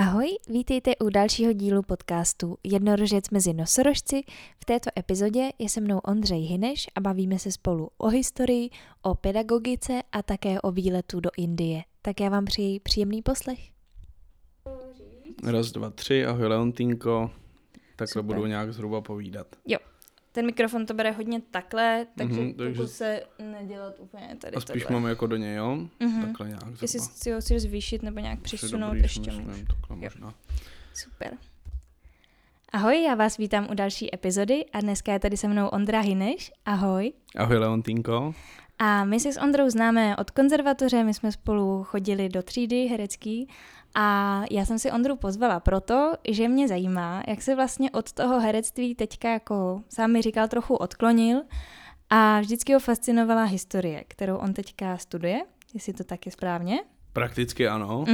Ahoj, vítejte u dalšího dílu podcastu Jednorožec mezi nosorožci. V této epizodě je se mnou Ondřej Hyneš a bavíme se spolu o historii, o pedagogice a také o výletu do Indie. Tak já vám přeji příjemný poslech. Raz, dva, tři, ahoj Leontínko. Takhle budu nějak zhruba povídat. Jo, ten mikrofon to bere hodně takhle, takže pokud se nedělat úplně tady a spíš mám jako do něj, jo? Takhle nějak zhruba. Jestli si ho chceš zvýšit nebo nějak přisunout ještě možná. Super. Ahoj, já vás vítám u další epizody a dneska je tady se mnou Ondra Hyneš. Ahoj. Ahoj Leontínko. A my se s Ondrou známe od konzervatoře, my jsme spolu chodili do třídy herecký a já jsem si Ondru pozvala proto, že mě zajímá, jak se vlastně od toho herectví teďka, jako sám mi říkal, trochu odklonil a vždycky ho fascinovala historie, kterou on teďka studuje, jestli to tak je správně. Prakticky ano.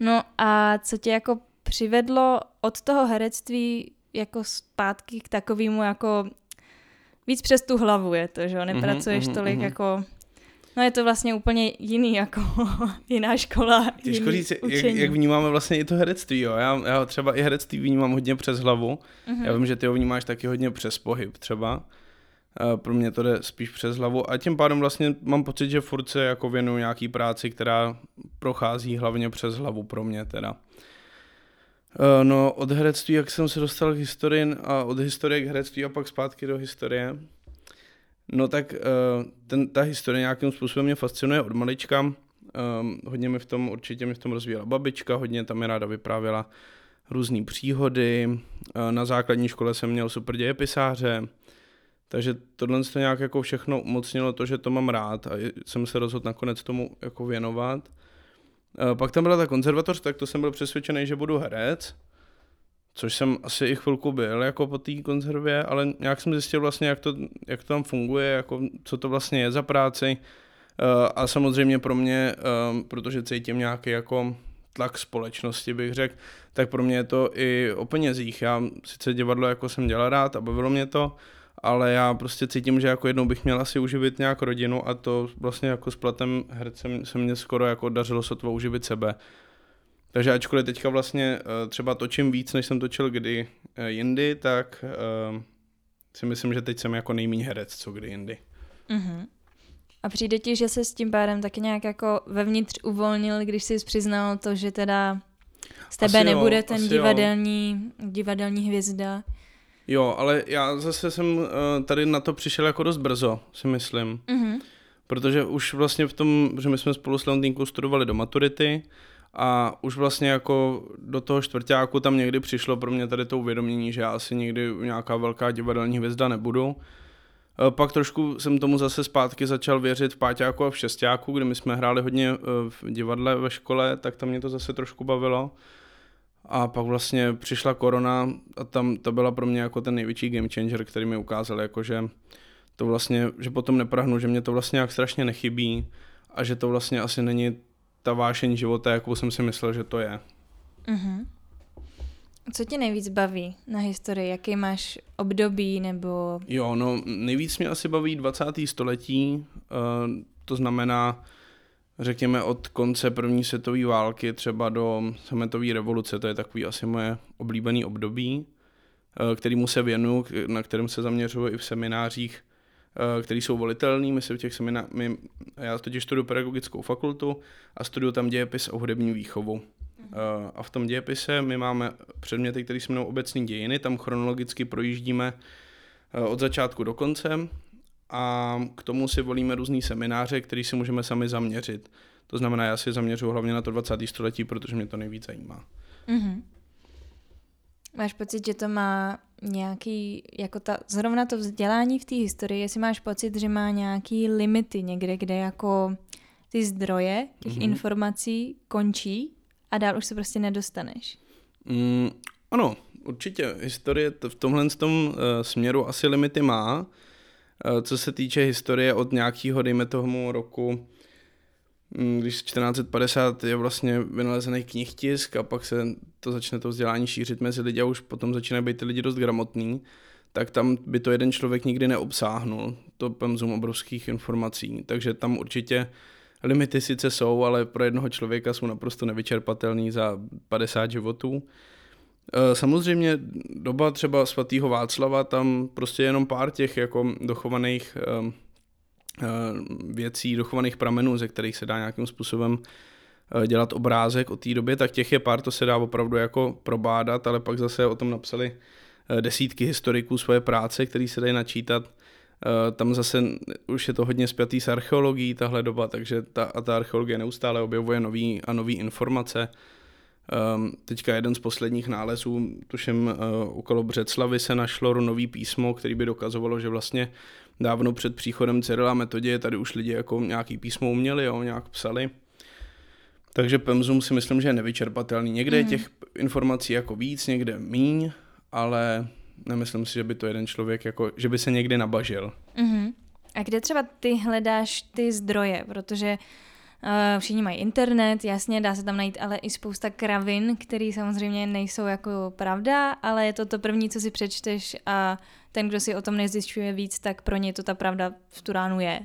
No a co tě jako přivedlo od toho herectví jako zpátky k takovému jako... Víc přes tu hlavu je to, že jo, nepracuješ tolik jako, no je to vlastně úplně jiný, jako jiná škola, těžko jiný říct, jak vnímáme vlastně i to herectví, jo, já třeba i herectví vnímám hodně přes hlavu, já vím, že ty ho vnímáš taky hodně přes pohyb třeba, pro mě to jde spíš přes hlavu a tím pádem vlastně mám pocit, že furt se jako věnuju nějaký práci, která prochází hlavně přes hlavu pro mě teda. No, od herectví, jak jsem se dostal k historii a od historie k herectví a pak zpátky do historie. No tak ta historie nějakým způsobem mě fascinuje od malička. Hodně mi v tom, určitě mi v tom rozvíjela babička, hodně tam mi ráda vyprávěla různé příhody. Na základní škole jsem měl super dějepisáře, takže tohle se nějak jako všechno umocnilo to, že to mám rád a jsem se rozhodl nakonec tomu jako věnovat. Pak tam byla ta konzervatoř, tak to jsem byl přesvědčený, že budu herec, což jsem asi i chvilku byl jako po té konzervě, ale nějak jsem zjistil vlastně, jak to tam funguje, jako, co to vlastně je za práci a samozřejmě pro mě, protože cítím nějaký jako tlak společnosti, bych řekl, tak pro mě je to i o penězích. Já sice divadlo jako jsem dělal rád a bavilo mě to, ale já prostě cítím, že jako jednou bych měl asi uživit nějak rodinu a to vlastně jako s platem hercem se mě skoro jako dařilo sotva uživit sebe. Takže ačkoliv teďka vlastně třeba točím víc, než jsem točil kdy jindy, tak si myslím, že teď jsem jako nejméně herec, co kdy jindy. A přijde ti, že se s tím pádem taky nějak jako vevnitř uvolnil, když jsi přiznal to, že teda z tebe asi nebude ten divadelní hvězda? Jo, ale já zase jsem tady na to přišel jako dost brzo, si myslím. Protože už vlastně v tom, že my jsme spolu s Leontínkou studovali do maturity a už vlastně jako do toho čtvrťáku tam někdy přišlo pro mě tady to uvědomění, že já asi nikdy nějaká velká divadelní hvězda nebudu. Pak trošku jsem tomu zase zpátky začal věřit v páťáku a v šesťáku, kde my jsme hráli hodně v divadle ve škole, tak tam mě to zase trošku bavilo. A pak vlastně přišla korona a tam to byla pro mě jako ten největší game changer, který mi ukázal, jako že to vlastně, že potom neprahnu, že mě to vlastně jak strašně nechybí a že to vlastně asi není ta vášeň života, jakou jsem si myslel, že to je. Co tě nejvíc baví na historii? Jaký máš období nebo... Jo, no nejvíc mě asi baví 20. století, to znamená řekněme od konce první světové války třeba do sametové revoluce, to je takový asi moje oblíbený období, kterému se věnuju, na kterém se zaměřuju i v seminářích, které jsou volitelné. Já totiž studuju pedagogickou fakultu a studuju tam dějepis a hudební výchovu. A v tom dějepise my máme předměty, které se jmenují obecné dějiny, tam chronologicky projíždíme od začátku do konce. A k tomu si volíme různý semináře, který si můžeme sami zaměřit. To znamená, já si zaměřuju hlavně na to 20. století, protože mě to nejvíc zajímá. Máš pocit, že to má nějaký, jako zrovna to vzdělání v té historii, jestli máš pocit, že má nějaký limity někde, kde jako ty zdroje těch informací končí a dál už se prostě nedostaneš? Ano, určitě. Historie v tomhle směru asi limity má. Co se týče historie od nějakého, dejme tomu roku, když 1450 je vlastně vynalezený knihtisk a pak se to začne to vzdělání šířit mezi lidi a už potom začínají být ty lidi dost gramotný, tak tam by to jeden člověk nikdy neobsáhnul, to penzum obrovských informací. Takže tam určitě Limity sice jsou, ale pro jednoho člověka jsou naprosto nevyčerpatelný za 50 životů. Samozřejmě doba třeba svatého Václava, tam prostě jenom pár těch jako dochovaných věcí, dochovaných pramenů, ze kterých se dá nějakým způsobem dělat obrázek o té době, tak těch je pár, to se dá opravdu jako probádat, ale pak zase o tom napsali desítky historiků svoje práce, které se dají načítat. Tam zase už je to hodně spjatý s archeologií tahle doba, takže ta archeologie neustále objevuje nový a nový informace. Teďka jeden z posledních nálezů, tuším okolo Břeclavy se našlo nový písmo, který by dokazovalo, že vlastně dávno před příchodem Cyrila Metodě tady už lidi jako nějaký písmo uměli, jo, nějak psali. Takže pemzum si myslím, že je nevyčerpatelný. Někde je těch informací jako víc, někde míň, ale nemyslím si, že by to jeden člověk, jako, že by se někdy nabažil. Mm-hmm. A kde třeba ty hledáš ty zdroje? Protože všichni mají internet, jasně, dá se tam najít ale i spousta kravin, které samozřejmě nejsou jako pravda, ale je to to první, co si přečteš a ten, kdo si o tom nezjišťuje víc, tak pro něj to ta pravda v tu ránu je.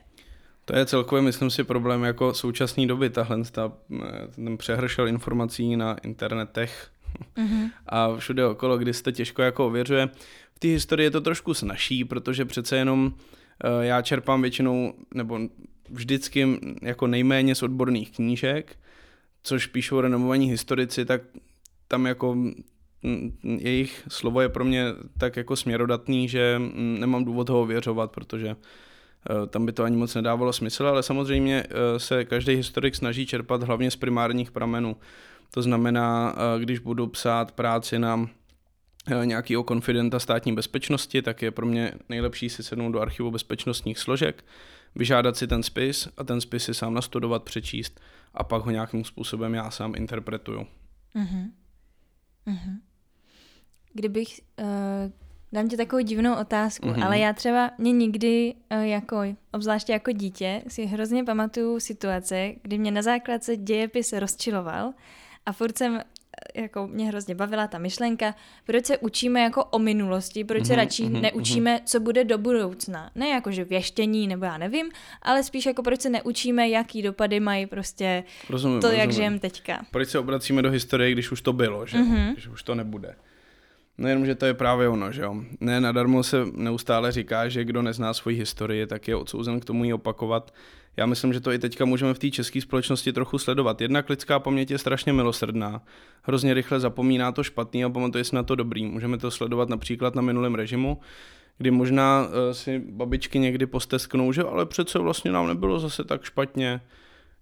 To je celkově, myslím si, problém jako současné doby. Ten přehršel informací na internetech a všude okolo, kdy se to těžko jako ověřuje. V té historii je to trošku snazší, protože přece jenom já čerpám většinou, nebo vždycky jako nejméně z odborných knížek, což píšou renomovaní historici, tak tam jako jejich slovo je pro mě tak jako směrodatný, že nemám důvod ho ověřovat, protože tam by to ani moc nedávalo smysl, ale samozřejmě se každý historik snaží čerpat hlavně z primárních pramenů. To znamená, když budu psát práci na nějakého konfidenta státní bezpečnosti, tak je pro mě nejlepší si sednout do archivu bezpečnostních složek, vyžádat si ten spis a ten spis si sám nastudovat, přečíst a pak ho nějakým způsobem já sám interpretuju. Uh-huh. Uh-huh. Kdybych... Dám ti takovou divnou otázku, ale já třeba mě nikdy, obzvláště jako dítě, si hrozně pamatuju situace, kdy mě na základce dějepis rozčiloval a furt jsem, mě hrozně bavila ta myšlenka, proč se učíme jako o minulosti, proč se radši neučíme, co bude do budoucna. Ne jako, že věštění, nebo já nevím, ale spíš jako proč se neučíme, jaký dopady mají prostě rozumím. Jak žijeme teďka. Proč se obracíme do historie, když už to bylo, že? Když už to nebude. No jenom, že to je právě ono, že jo. Ne, nadarmo se neustále říká, že kdo nezná svoji historii, tak je odsouzen k tomu ji opakovat. Já myslím, že to i teďka můžeme v té české společnosti trochu sledovat. Jednak lidská paměť je strašně milosrdná. Hrozně rychle zapomíná to špatný a pamatuje si na to dobrý. Můžeme to sledovat například na minulém režimu, kdy možná si babičky někdy postesknou, že ale přece vlastně nám nebylo zase tak špatně.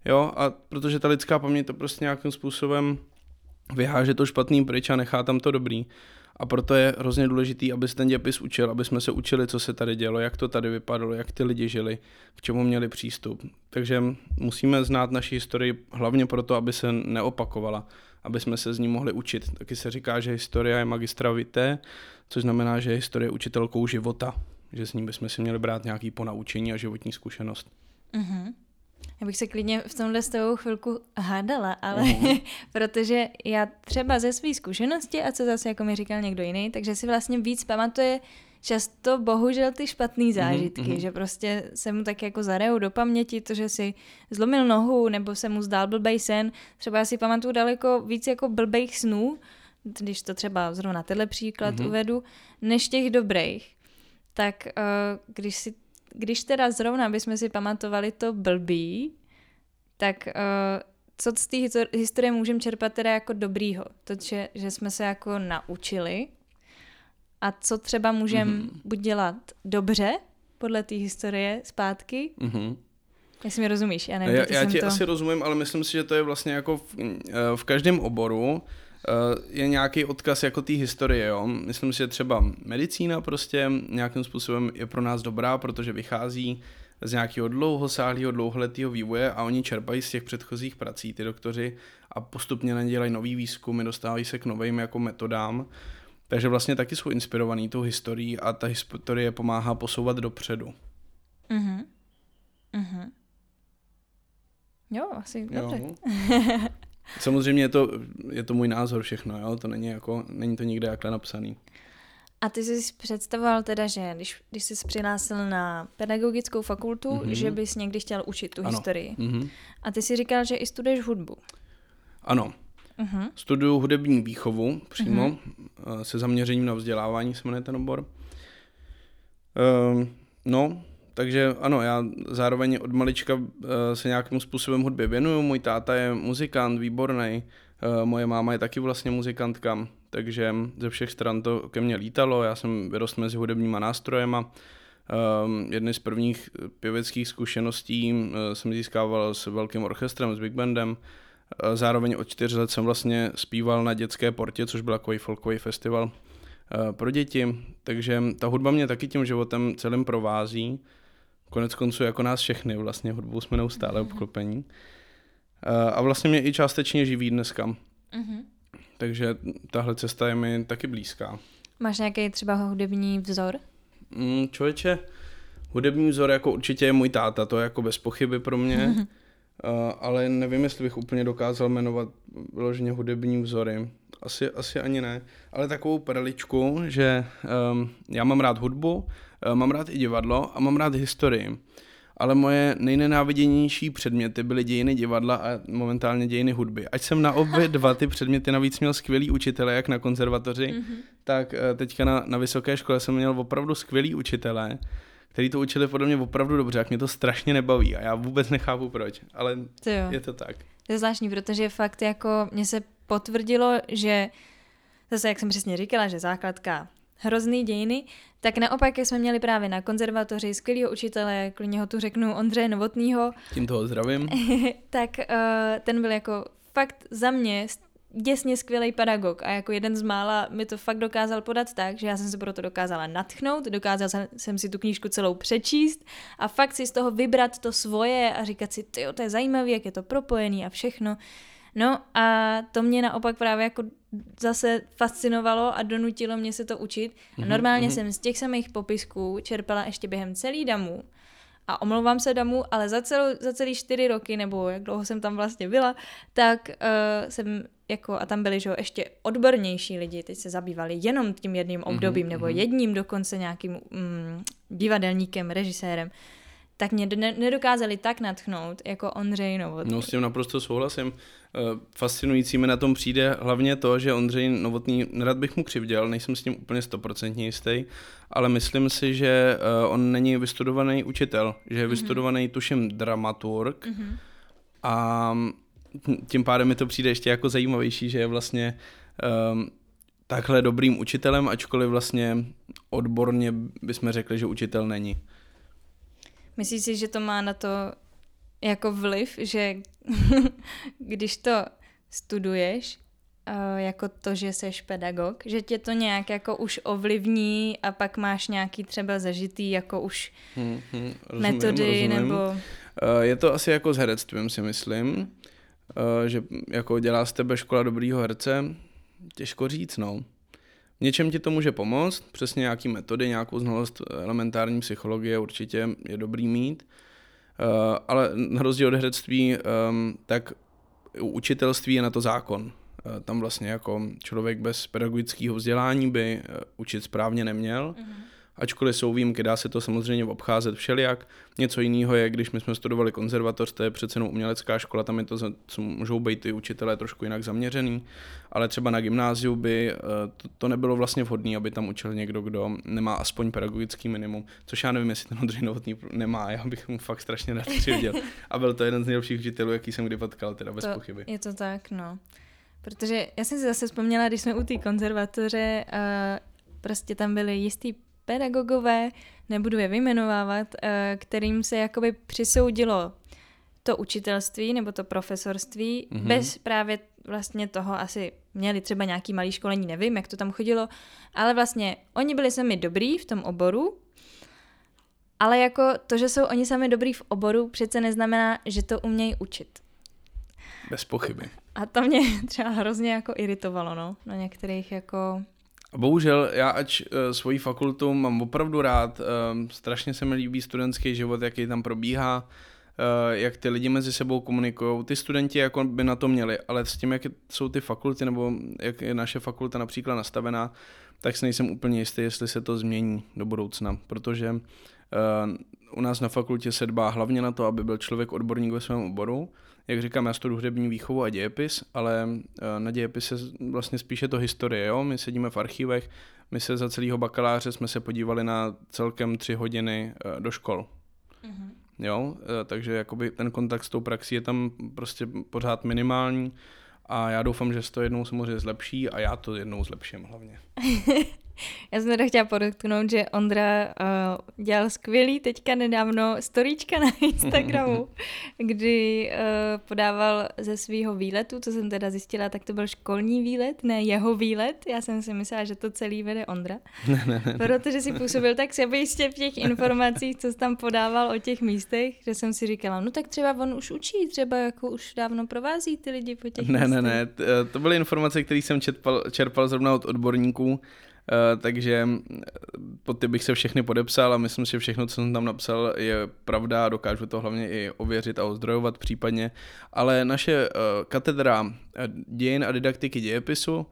Jo, a protože ta lidská paměť to prostě nějakým způsobem vyháže to špatný pryč a nechá tam to dobrý. A proto je hrozně důležitý, aby se ten dějepis učil, aby jsme se učili, co se tady dělo, jak to tady vypadalo, jak ty lidi žili, k čemu měli přístup. Takže musíme znát naši historii hlavně proto, aby se neopakovala, aby jsme se z ní mohli učit. Taky se říká, že historie je magistra vitae, což znamená, že historie je učitelkou života, že s ní bychom si měli brát nějaké ponaučení a životní zkušenost. Mm-hmm. Já bych se klidně v tomhle s tebou chvilku hádala, ale protože já třeba ze své zkušenosti, a co zase jako mi říkal někdo jiný, takže si vlastně víc pamatuje často bohužel ty špatné zážitky, že prostě se mu tak jako zarejou do paměti to, že si zlomil nohu nebo se mu zdál blbej sen. Třeba já si pamatuju daleko víc jako blbejch snů, když to třeba zrovna tenhle příklad uvedu, než těch dobrých. Tak když teda zrovna bychom si pamatovali to blbý, tak co z té historie můžeme čerpat teda jako dobrýho? To, že jsme se jako naučili a co třeba můžeme buď dělat dobře podle té historie zpátky. Jestli mi rozumíš? Já nevím, já ti asi rozumím, ale myslím si, že to je vlastně jako v každém oboru je nějaký odkaz jako té historie, jo. Myslím si, že třeba medicína prostě nějakým způsobem je pro nás dobrá, protože vychází z nějakého dlouhosáhlého, dlouholetého vývoje a oni čerpají z těch předchozích prací, ty doktoři, a postupně nadělají nový výzkumy, dostávají se k novým jako metodám. Takže vlastně taky jsou inspirovaný tou historií a ta historie pomáhá posouvat dopředu. Jo, asi dobře. Samozřejmě je to můj názor všechno, jo? To není to nikde jakhle napsaný. A ty jsi představoval teda, že když jsi přihlásil na pedagogickou fakultu, mm-hmm. že bys někdy chtěl učit tu historii. Mm-hmm. A ty jsi říkal, že i studuješ hudbu. Ano. Mm-hmm. Studuju hudební výchovu přímo, mm-hmm. se zaměřením na vzdělávání se jmenuje ten obor. Takže ano, já zároveň od malička se nějakým způsobem hudbě věnuju. Můj táta je muzikant, výborný, moje máma je taky vlastně muzikantka, takže ze všech stran to ke mně lítalo. Já jsem vyrostl mezi hudebníma nástrojema. Jedny z prvních pěveckých zkušeností jsem získával s velkým orchestrem, s big bandem. Zároveň od 4 let jsem vlastně zpíval na dětské portě, což byl takový folkový festival pro děti. Takže ta hudba mě taky tím životem celým provází. Koneckonců jako nás všechny vlastně hudbou jsme neustále obklopení. A vlastně mě i částečně živí dneska. Uh-huh. Takže tahle cesta je mi taky blízká. Máš nějaký třeba hudební vzor? Člověče, hudební vzor jako určitě je můj táta, to je jako bez pochyby pro mě. Uh-huh. Ale nevím, jestli bych úplně dokázal jmenovat vyloženě hudební vzory. Asi ani ne. Ale takovou perličku, že já mám rád hudbu, mám rád i divadlo a mám rád historii. Ale moje nejnenáviděnější předměty byly dějiny divadla a momentálně dějiny hudby. Ať jsem na obě dva ty předměty navíc měl skvělý učitele, jak na konzervatoři, mm-hmm. tak teďka na vysoké škole jsem měl opravdu skvělý učitele, který to učili podle mě opravdu dobře, jak mě to strašně nebaví a já vůbec nechápu proč, ale je to tak. To je zvláštní, protože fakt jako mně se potvrdilo, že zase jak jsem přesně říkala, že základka hrozný dějiny, tak naopak, jak jsme měli právě na konzervatoři skvělýho učitele, klidně ho tu řeknu, Ondřeje Novotnýho. Tím toho zdravím. Tak ten byl jako fakt za mě děsně skvělý pedagog a jako jeden z mála mi to fakt dokázal podat tak, že já jsem se proto dokázala nadchnout, dokázala jsem si tu knížku celou přečíst a fakt si z toho vybrat to svoje a říkat si, tyjo, to je zajímavý, jak je to propojený a všechno. No a to mě naopak právě jako zase fascinovalo a donutilo mě se to učit. A normálně jsem z těch samých popisků čerpala ještě během celý DAMU. A omlouvám se DAMU, ale za celý 4 roky, nebo jak dlouho jsem tam vlastně byla, tak jsem jako, a tam byli, že jo, ještě odbornější lidi, teď se zabývali jenom tím jedním obdobím, nebo jedním dokonce nějakým divadelníkem, režisérem. Tak mě nedokázali tak nadchnout jako Ondřej Novotný. No, s tím naprosto souhlasím. Fascinující mi na tom přijde hlavně to, že Ondřej Novotný, nerad bych mu křivděl, nejsem s ním úplně 100% jistý, ale myslím si, že on není vystudovaný učitel, že je vystudovaný tuším dramaturg a tím pádem mi to přijde ještě jako zajímavější, že je vlastně takhle dobrým učitelem, ačkoliv vlastně odborně bychom řekli, že učitel není. Myslíš si, že to má na to jako vliv, že když to studuješ, jako to, že seš pedagog, že tě to nějak jako už ovlivní a pak máš nějaký třeba zažitý jako už metody, rozumím. Nebo... Je to asi jako s herectvím, si myslím, že jako dělá z tebe škola dobrýho herce, těžko říct, no. V něčem ti to může pomoct, přesně nějaký metody, nějakou znalost elementární psychologie určitě je dobrý mít, ale na rozdíl od herectví, tak u učitelství je na to zákon. Tam vlastně jako člověk bez pedagogického vzdělání by učit správně neměl, ačkoliv jsou výjimky, dá se to samozřejmě obcházet všelijak. Něco jiného je, když my jsme studovali konzervatoř, to je přece jenom umělecká škola, tam je to, co můžou být ty učitelé trošku jinak zaměřený, ale třeba na gymnáziu by to nebylo vlastně vhodné, aby tam učil někdo, kdo nemá aspoň pedagogický minimum, což já nevím, jestli ten Ondřej Novotný nemá, já bych mu fakt strašně rád přivěděl. A byl to jeden z nejlepších učitelů, jaký jsem kdy potkal, teda bez pochyby. Je to tak, no. Protože já jsem si zase vzpomněla, když jsme u té konzervatoře, prostě tam byly jistý pedagogové, nebudu je vyjmenovávat, kterým se jakoby přisoudilo to učitelství nebo to profesorství, bez právě vlastně toho asi měli třeba nějaký malý školení, nevím, jak to tam chodilo, ale vlastně oni byli sami dobrý v tom oboru, ale jako to, že jsou oni sami dobrý v oboru, přece neznamená, že to umějí učit. Bez pochyby. A to mě třeba hrozně jako iritovalo, no, na některých jako... Bohužel, já ač svoji fakultu mám opravdu rád, strašně se mi líbí studentský život, jaký tam probíhá, jak ty lidi mezi sebou komunikují. Ty studenti jako by na to měli, ale s tím, jak jsou ty fakulty, nebo jak je naše fakulta například nastavená, tak si nejsem úplně jistý, jestli se to změní do budoucna, protože u nás na fakultě se dbá hlavně na to, aby byl člověk odborník ve svém oboru. Jak říkám, já studuji hudební výchovu a dějepis, ale na dějepis je vlastně spíše to historie. Jo? My sedíme v archívech, my se za celého bakaláře jsme se podívali na celkem 3 hodiny do škol. Mm-hmm. Jo? Takže jakoby ten kontakt s tou praxí je tam prostě pořád minimální a já doufám, že se to jednou samozřejmě zlepší a já to jednou zlepším hlavně. Já jsem teda chtěla podotknout, že Ondra dělal skvělý teďka nedávno storyčka na Instagramu, kdy podával ze svýho výletu, co jsem teda zjistila, tak to byl školní výlet, ne jeho výlet. Já jsem si myslela, že to celý vede Ondra, protože si působil tak sebejistě v těch informacích, co jsi tam podával o těch místech, že jsem si říkala, no tak třeba on už učí, třeba jako už dávno provází ty lidi po těch místech. Ne, to byly informace, které jsem čerpal zrovna od odborníků. Takže pod ty bych se všechny podepsal a myslím si, že všechno, co jsem tam napsal, je pravda, dokážu to hlavně i ověřit a ozdrojovat případně, ale naše katedra dějin a didaktiky dějepisu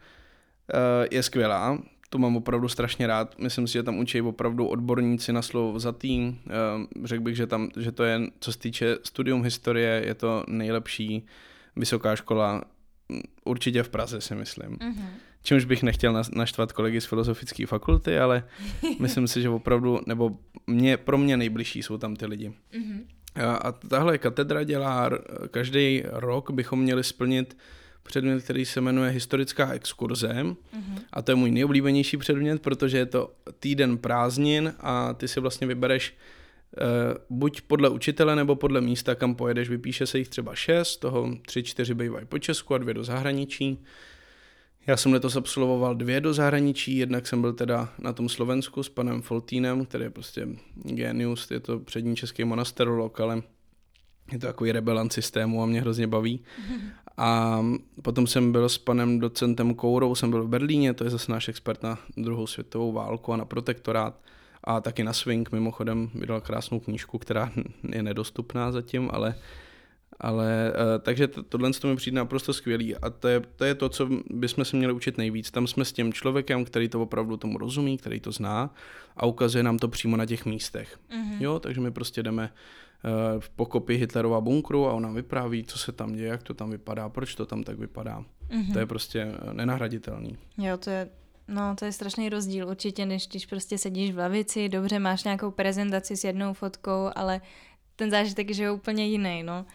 je skvělá, to mám opravdu strašně rád, myslím si, že tam učí opravdu odborníci na slovo vzatý, řekl bych, že to je, co se týče studium historie, je to nejlepší vysoká škola, určitě v Praze si myslím. Uh-huh. Čímž bych nechtěl naštvat kolegy z filozofické fakulty, ale myslím si, že opravdu, nebo pro mě nejbližší jsou tam ty lidi. Mm-hmm. A tahle katedra dělá, každý rok bychom měli splnit předmět, který se jmenuje historická exkurze. Mm-hmm. A to je můj nejoblíbenější předmět, protože je to týden prázdnin a ty si vlastně vybereš buď podle učitele, nebo podle místa, kam pojedeš. Vypíše se jich třeba 6, z toho 3-4 bývají po Česku a 2 do zahraničí. Já jsem letos absolvoval 2 do zahraničí, jednak jsem byl teda na tom Slovensku s panem Foltínem, který je prostě genius, je to přední český monasterolog, ale je to takový rebelant systému a mě hrozně baví. A potom jsem byl s panem docentem Kourou, jsem byl v Berlíně, to je zase náš expert na druhou světovou válku a na protektorát a taky na swing, mimochodem vydal krásnou knížku, která je nedostupná zatím, ale takže tohle mi přijde naprosto skvělý a to je to, co bychom se měli učit nejvíc. Tam jsme s tím člověkem, který to opravdu tomu rozumí, který to zná a ukazuje nám to přímo na těch místech. Mm-hmm. Jo, takže my prostě jdeme v pokopy Hitlerova bunkru a on nám vypráví, co se tam děje, jak to tam vypadá, proč to tam tak vypadá. Mm-hmm. To je prostě nenahraditelný. Jo, to je strašný rozdíl určitě, než když prostě sedíš v lavici, dobře, máš nějakou prezentaci s jednou fotkou, ale ten zážitek je úplně jiný, no.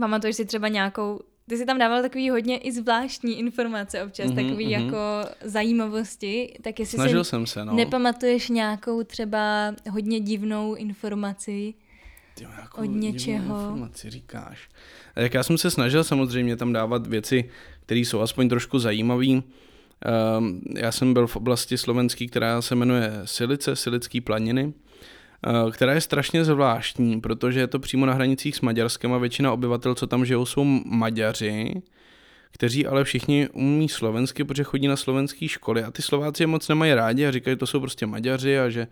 Pamatuješ si třeba nějakou, ty jsi tam dával takový hodně i zvláštní informace občas, takový jako zajímavosti, tak jestli Snažil jsem se, nepamatuješ nějakou třeba hodně divnou informaci od něčeho. Informaci říkáš. Tak já jsem se snažil samozřejmě tam dávat věci, které jsou aspoň trošku zajímavé. Já jsem byl v oblasti slovenský, která se jmenuje Silice, Silické planiny, která je strašně zvláštní, protože je to přímo na hranicích s Maďarskem a většina obyvatel, co tam žijou, jsou Maďaři, kteří ale všichni umí slovensky, protože chodí na slovenské školy a ty Slováci je moc nemají rádi a říkají, že to jsou prostě Maďaři a že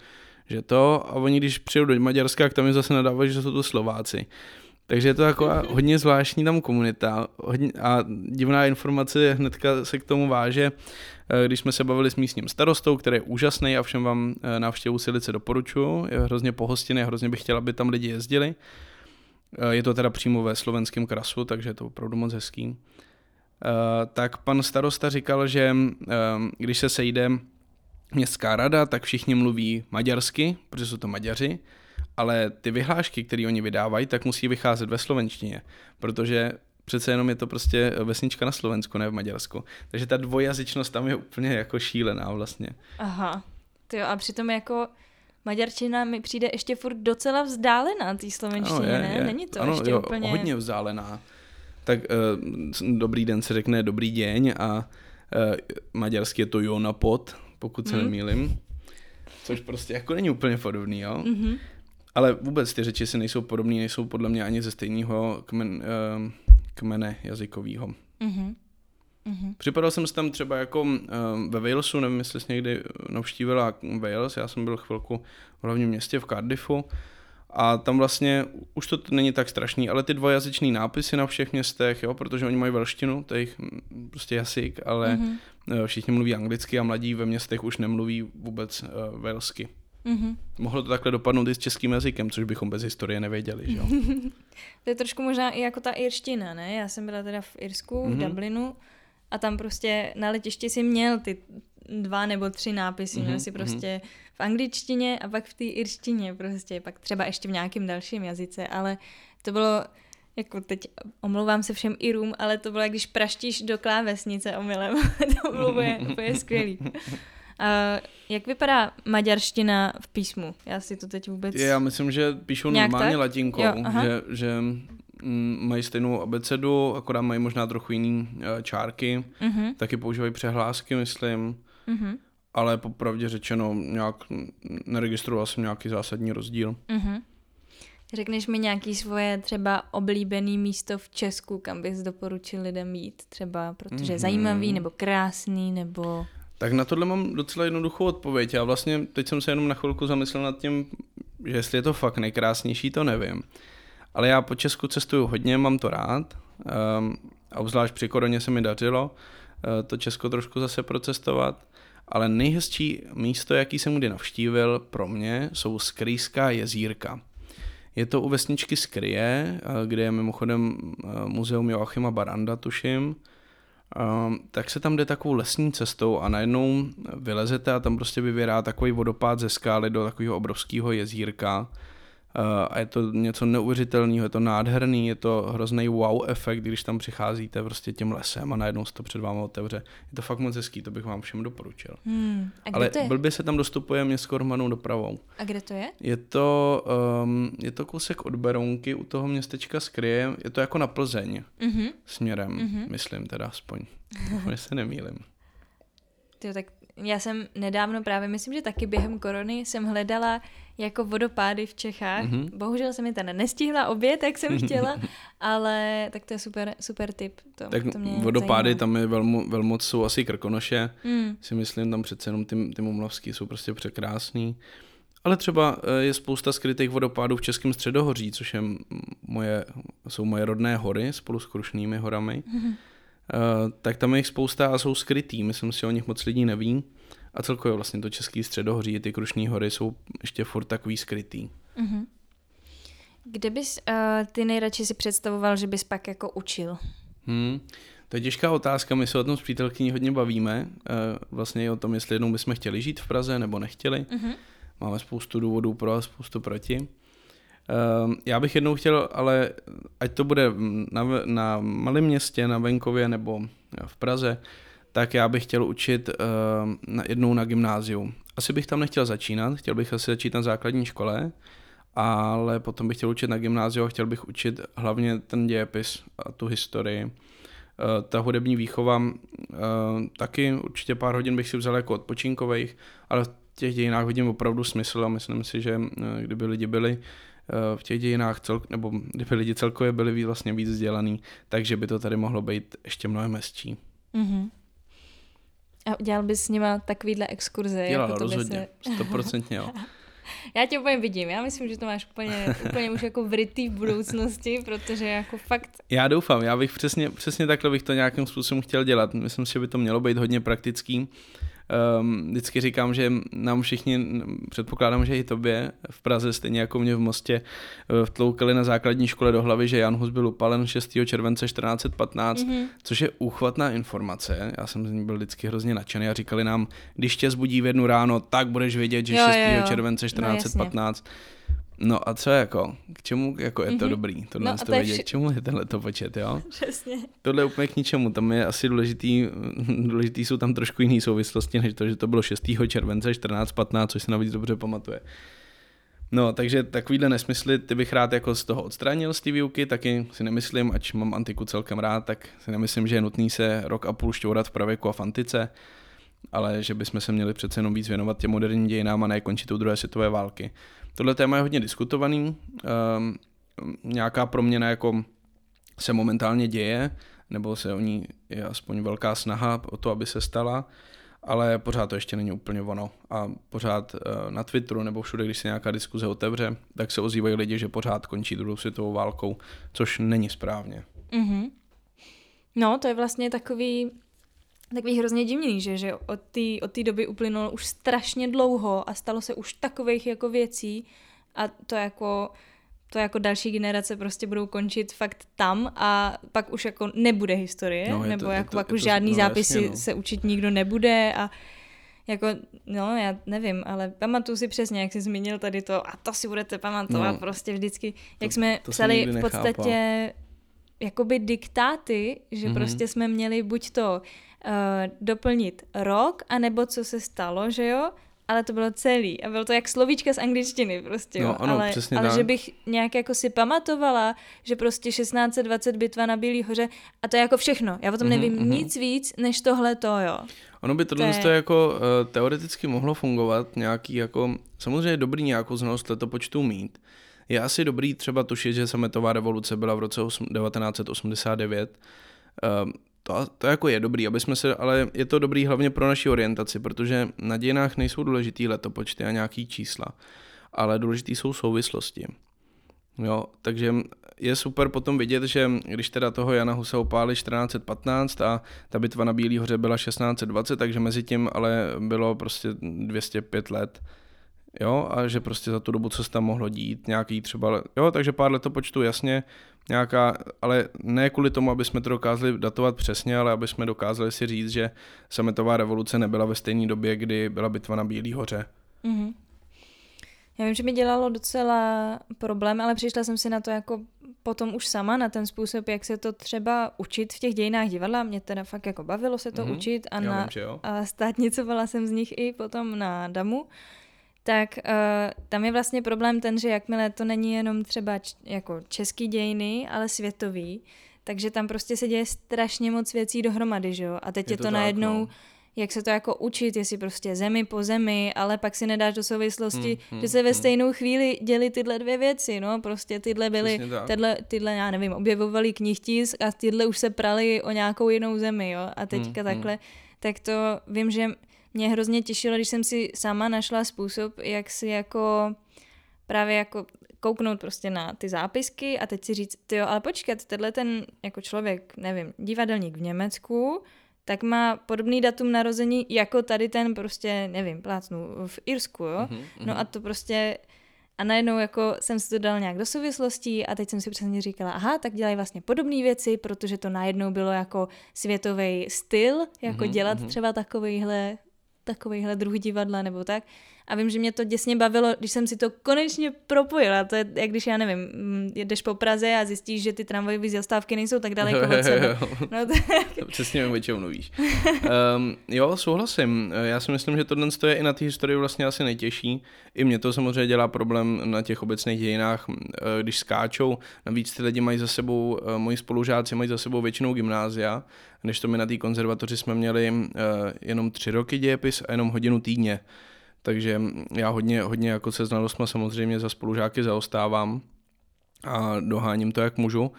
to a oni když přijdou do Maďarska, tak tam je zase nadávají, že jsou to Slováci. Takže je to taková hodně zvláštní tam komunita a divná informace hnedka se k tomu váže, když jsme se bavili s místním starostou, který je úžasný a všem vám návštěvu Silice doporučuju, je hrozně pohostinný, hrozně bych chtěl, aby tam lidi jezdili. Je to teda přímo ve slovenském Krasu, takže je to opravdu moc hezký. Tak pan starosta říkal, že když se sejde městská rada, tak všichni mluví maďarsky, protože jsou to Maďaři, ale ty vyhlášky, které oni vydávají, tak musí vycházet ve slovenštině, protože přece jenom je to prostě vesnička na Slovensku, ne v Maďarsku. Takže ta dvojjazyčnost tam je úplně jako šílená vlastně. Aha, tyjo, a přitom jako maďarčina mi přijde ještě furt docela vzdálená té slovenštině, ne? Není to ano, ještě jo, úplně... hodně vzdálená. Tak dobrý den se řekne dobrý děň a maďarsky je to Jonapot, pokud se nemýlim, což prostě jako není úplně podobný, jo? Mm-hmm. Ale vůbec ty řeči si nejsou podobné, nejsou podle mě ani ze stejného kmene jazykového. Mm-hmm. Mm-hmm. Připadal jsem si tam třeba jako ve Walesu, nevím, jestli jsi někdy navštívila Wales, já jsem byl chvilku v hlavním městě v Cardiffu A tam vlastně už to není tak strašný, ale ty dvojazyčný nápisy na všech městech, jo, protože oni mají velštinu, to je jich prostě jazyk, ale všichni mluví anglicky a mladí ve městech už nemluví vůbec velsky. Mm-hmm. Mohlo to takhle dopadnout i s českým jazykem, což bychom bez historie nevěděli, že jo? To je trošku možná i jako ta irština, ne? Já jsem byla teda v Irsku, v Dublinu a tam prostě na letišti si měl ty 2 nebo 3 nápisy, měl si prostě v angličtině a pak v té irštině prostě, pak třeba ještě v nějakém dalším jazyce, ale to bylo... Jako teď omlouvám se všem Irům, ale to bylo, když praštíš do klávesnice omylem. To bylo úplně skvělý. Jak vypadá maďarština v písmu? Já si to teď vůbec... Já myslím, že píšou normálně latinkou, jo, že mají stejnou abecedu, akorát mají možná trochu jiný čárky, taky používají přehlásky, myslím. Ale popravdě řečeno, nějak neregistroval jsem nějaký zásadní rozdíl. Řekneš mi nějaké svoje třeba oblíbené místo v Česku, kam bys doporučil lidem jít třeba, protože je zajímavý nebo krásný nebo... Tak na tohle mám docela jednoduchou odpověď. Já vlastně teď jsem se jenom na chvilku zamyslel nad tím, že jestli je to fakt nejkrásnější, to nevím. Ale já po Česku cestuju hodně, mám to rád. A obzvlášť při koroně se mi dařilo to Česko trošku zase procestovat. Ale nejhezčí místo, jaký jsem kdy navštívil pro mě, jsou Skryjská jezírka. Je to u vesničky Skryje, kde je mimochodem muzeum Joachima Baranda, tuším, tak se tam jde takovou lesní cestou a najednou vylezete a tam prostě vyvěrá takový vodopád ze skály do takového obrovského jezírka a je to něco neuvěřitelného, je to nádherný, je to hrozný wow efekt, když tam přicházíte prostě tím lesem a najednou se to před vámi otevře. Je to fakt moc hezký, to bych vám všem doporučil. Ale blbě se tam dostupuje městskou hromadnou dopravou. A kde to je? Je to kousek od Berounky u toho městečka Skryje, je to jako na Plzeň směrem, myslím teda aspoň, že se nemýlim. Tyjo, tak já jsem nedávno právě, myslím, že taky během korony jsem hledala jako vodopády v Čechách. Bohužel jsem je teda nestihla obět, jak jsem chtěla, ale tak to je super, super tip. Tak to mě vodopády zajímá. Tam je velmoc jsou asi Krkonoše, si myslím, tam přece jenom ty mumlavský jsou prostě překrásný. Ale třeba je spousta skrytých vodopádů v Českém středohoří, což je jsou moje rodné hory spolu s Krušnými horami. Tak tam je jich spousta a jsou skrytý, myslím si, o nich moc lidí neví. A celkově vlastně to Český středohoří, ty Krušní hory jsou ještě furt takový skrytý. Kde bys ty nejradši si představoval, že bys pak jako učil? To je těžká otázka, my se o tom s přítelkyní hodně bavíme, vlastně i o tom, jestli jednou bychom chtěli žít v Praze nebo nechtěli. Máme spoustu důvodů pro a spoustu proti. Já bych jednou chtěl, ale ať to bude na malém městě, na venkově nebo v Praze, tak já bych chtěl učit jednou na gymnáziu. Asi bych tam nechtěl začínat, chtěl bych asi začít na základní škole, ale potom bych chtěl učit na gymnáziu a chtěl bych učit hlavně ten dějepis a tu historii. Ta hudební výchova taky, určitě pár hodin bych si vzal jako odpočinkových, ale v těch dějinách vidím opravdu smysl a myslím si, že kdyby lidi byli v těch dějinách, nebo kdyby lidi celkově byli vlastně víc vzdělaný, takže by to tady mohlo být ještě mnohem hezčí. A dělal bys s nima takovýhle exkurze? Dělal, jako rozhodně, 100% jo. Já tě úplně vidím, já myslím, že to máš úplně už jako vrytý v budoucnosti, protože jako fakt... Já doufám, já bych přesně takhle bych to nějakým způsobem chtěl dělat. Myslím si, že by to mělo být hodně praktický. Vždycky říkám, že nám všichni, předpokládám, že i tobě v Praze, stejně jako mě v Mostě, vtloukali na základní škole do hlavy, že Jan Hus byl upálen 6. července 1415, což je úchvatná informace. Já jsem z ní byl vždycky hrozně nadšený a říkali nám, když tě zbudí v 1 ráno, tak budeš vědět, že 6. července 1415. No a co jako, k čemu jako je to dobrý, tohle to vědět, k čemu je tenhleto počet, jo? Přesně. Tohle je úplně k ničemu, tam je asi důležitý jsou tam trošku jiný souvislosti, než to, že to bylo 6. července 1415, což se navíc dobře pamatuje. No, takže takovýhle nesmysly, ty bych rád jako z toho odstranil z té výuky, taky si nemyslím, ač mám antiku celkem rád, tak si nemyslím, že je nutný se 1,5 roku šťourat v pravěku a v antice, ale že bychom se měli přece jenom víc věnovat těm moderním dějinám a ne končit u druhé světové války. Tohle téma je hodně diskutovaný, nějaká proměna jako se momentálně děje, nebo se o ní je aspoň velká snaha o to, aby se stala, ale pořád to ještě není úplně ono. A pořád na Twitteru nebo všude, když se nějaká diskuze otevře, tak se ozývají lidi, že pořád končí druhou světovou válkou, což není správně. Mm-hmm. No, to je vlastně takový hrozně divný, že od té doby uplynulo už strašně dlouho a stalo se už takových jako věcí a to jako další generace prostě budou končit fakt tam a pak už jako nebude historie, no, nebo to, jako pak už žádný zápisy jasně, se učit nikdo nebude a jako, no já nevím, ale pamatuju si přesně, jak jsi zmínil tady to a to si budete pamatovat prostě vždycky, jak jsme psali v podstatě jakoby diktáty, že prostě jsme měli buď to doplnit rok, anebo co se stalo, že jo? Ale to bylo celý. A bylo to jak slovíčka z angličtiny prostě. No, ano, ale že bych nějak jako si pamatovala, že prostě 1620 bitva na Bílý hoře a to je jako všechno. Já o tom nevím nic víc, než tohle to, jo. Ono by tohle to jako teoreticky mohlo fungovat nějaký jako, samozřejmě dobrý nějakou znalost letopočtu mít. Je asi dobrý třeba tušit, že sametová revoluce byla v roce 1989. To jako je dobrý, ale je to dobrý hlavně pro naši orientaci, protože na dějinách nejsou důležitý letopočty a nějaký čísla, ale důležitý jsou souvislosti. Jo, takže je super potom vidět, že když teda toho Jana Husa opálili 1415 a ta bitva na Bílý hoře byla 1620, takže mezi tím ale bylo prostě 205 let. Jo, a že prostě za tu dobu, co se tam mohlo dít, nějaký třeba, jo, takže pár letopočtů, jasně, nějaká, ale ne kvůli tomu, aby jsme to dokázali datovat přesně, ale aby jsme dokázali si říct, že sametová revoluce nebyla ve stejné době, kdy byla bitva na Bílý hoře. Mm-hmm. Já vím, že mi dělalo docela problém, ale přišla jsem si na to jako potom už sama, na ten způsob, jak se to třeba učit v těch dějinách divadla. Mě teda fakt jako bavilo se to učit a státnicovala jsem z nich i potom na DAMU. Tak tam je vlastně problém ten, že jakmile to není jenom třeba jako český dějiny, ale světový, takže tam prostě se děje strašně moc věcí dohromady, že jo? A teď je to najednou, jak se to jako učit, jestli prostě zemi po zemi, ale pak si nedáš do souvislosti, že se ve stejnou chvíli děly tyhle dvě věci, no, prostě tyhle byly, tyhle, já nevím, objevovali knihtisk a tyhle už se prali o nějakou jinou zemi, jo? A teďka takhle, tak to vím, že mě hrozně těšilo, když jsem si sama našla způsob, jak si jako právě jako kouknout prostě na ty zápisky a teď si říct, tyjo, ale počkat, tenhle ten jako člověk, nevím, divadelník v Německu, tak má podobný datum narození jako tady ten prostě, nevím, plácnu v Irsku, jo? No a to prostě... A najednou jako jsem si to dal nějak do souvislostí a teď jsem si přesně říkala, aha, tak dělají vlastně podobné věci, protože to najednou bylo jako světový styl, jako dělat třeba takovejhle druh divadla nebo tak. A vím, že mě to děsně bavilo, když jsem si to konečně propojila. To je, jak když, já nevím, jedeš po Praze a zjistíš, že ty tramvajové zastávky nejsou tak daleko od sebe. No, tak... Přesně o čem mluvíš. Jo, souhlasím. Já si myslím, že tohle je i na té historii vlastně asi nejtěžší. I mě to samozřejmě dělá problém na těch obecných dějinách, když skáčou. Navíc ty lidi mají za sebou, moji spolužáci mají za sebou většinou gymnázia, než to my na té konzervatoři jsme měli jenom 3 roky dějepis a jenom hodinu týdně. Takže já hodně jako se znalostma samozřejmě za spolužáky zaostávám a doháním to, jak můžu.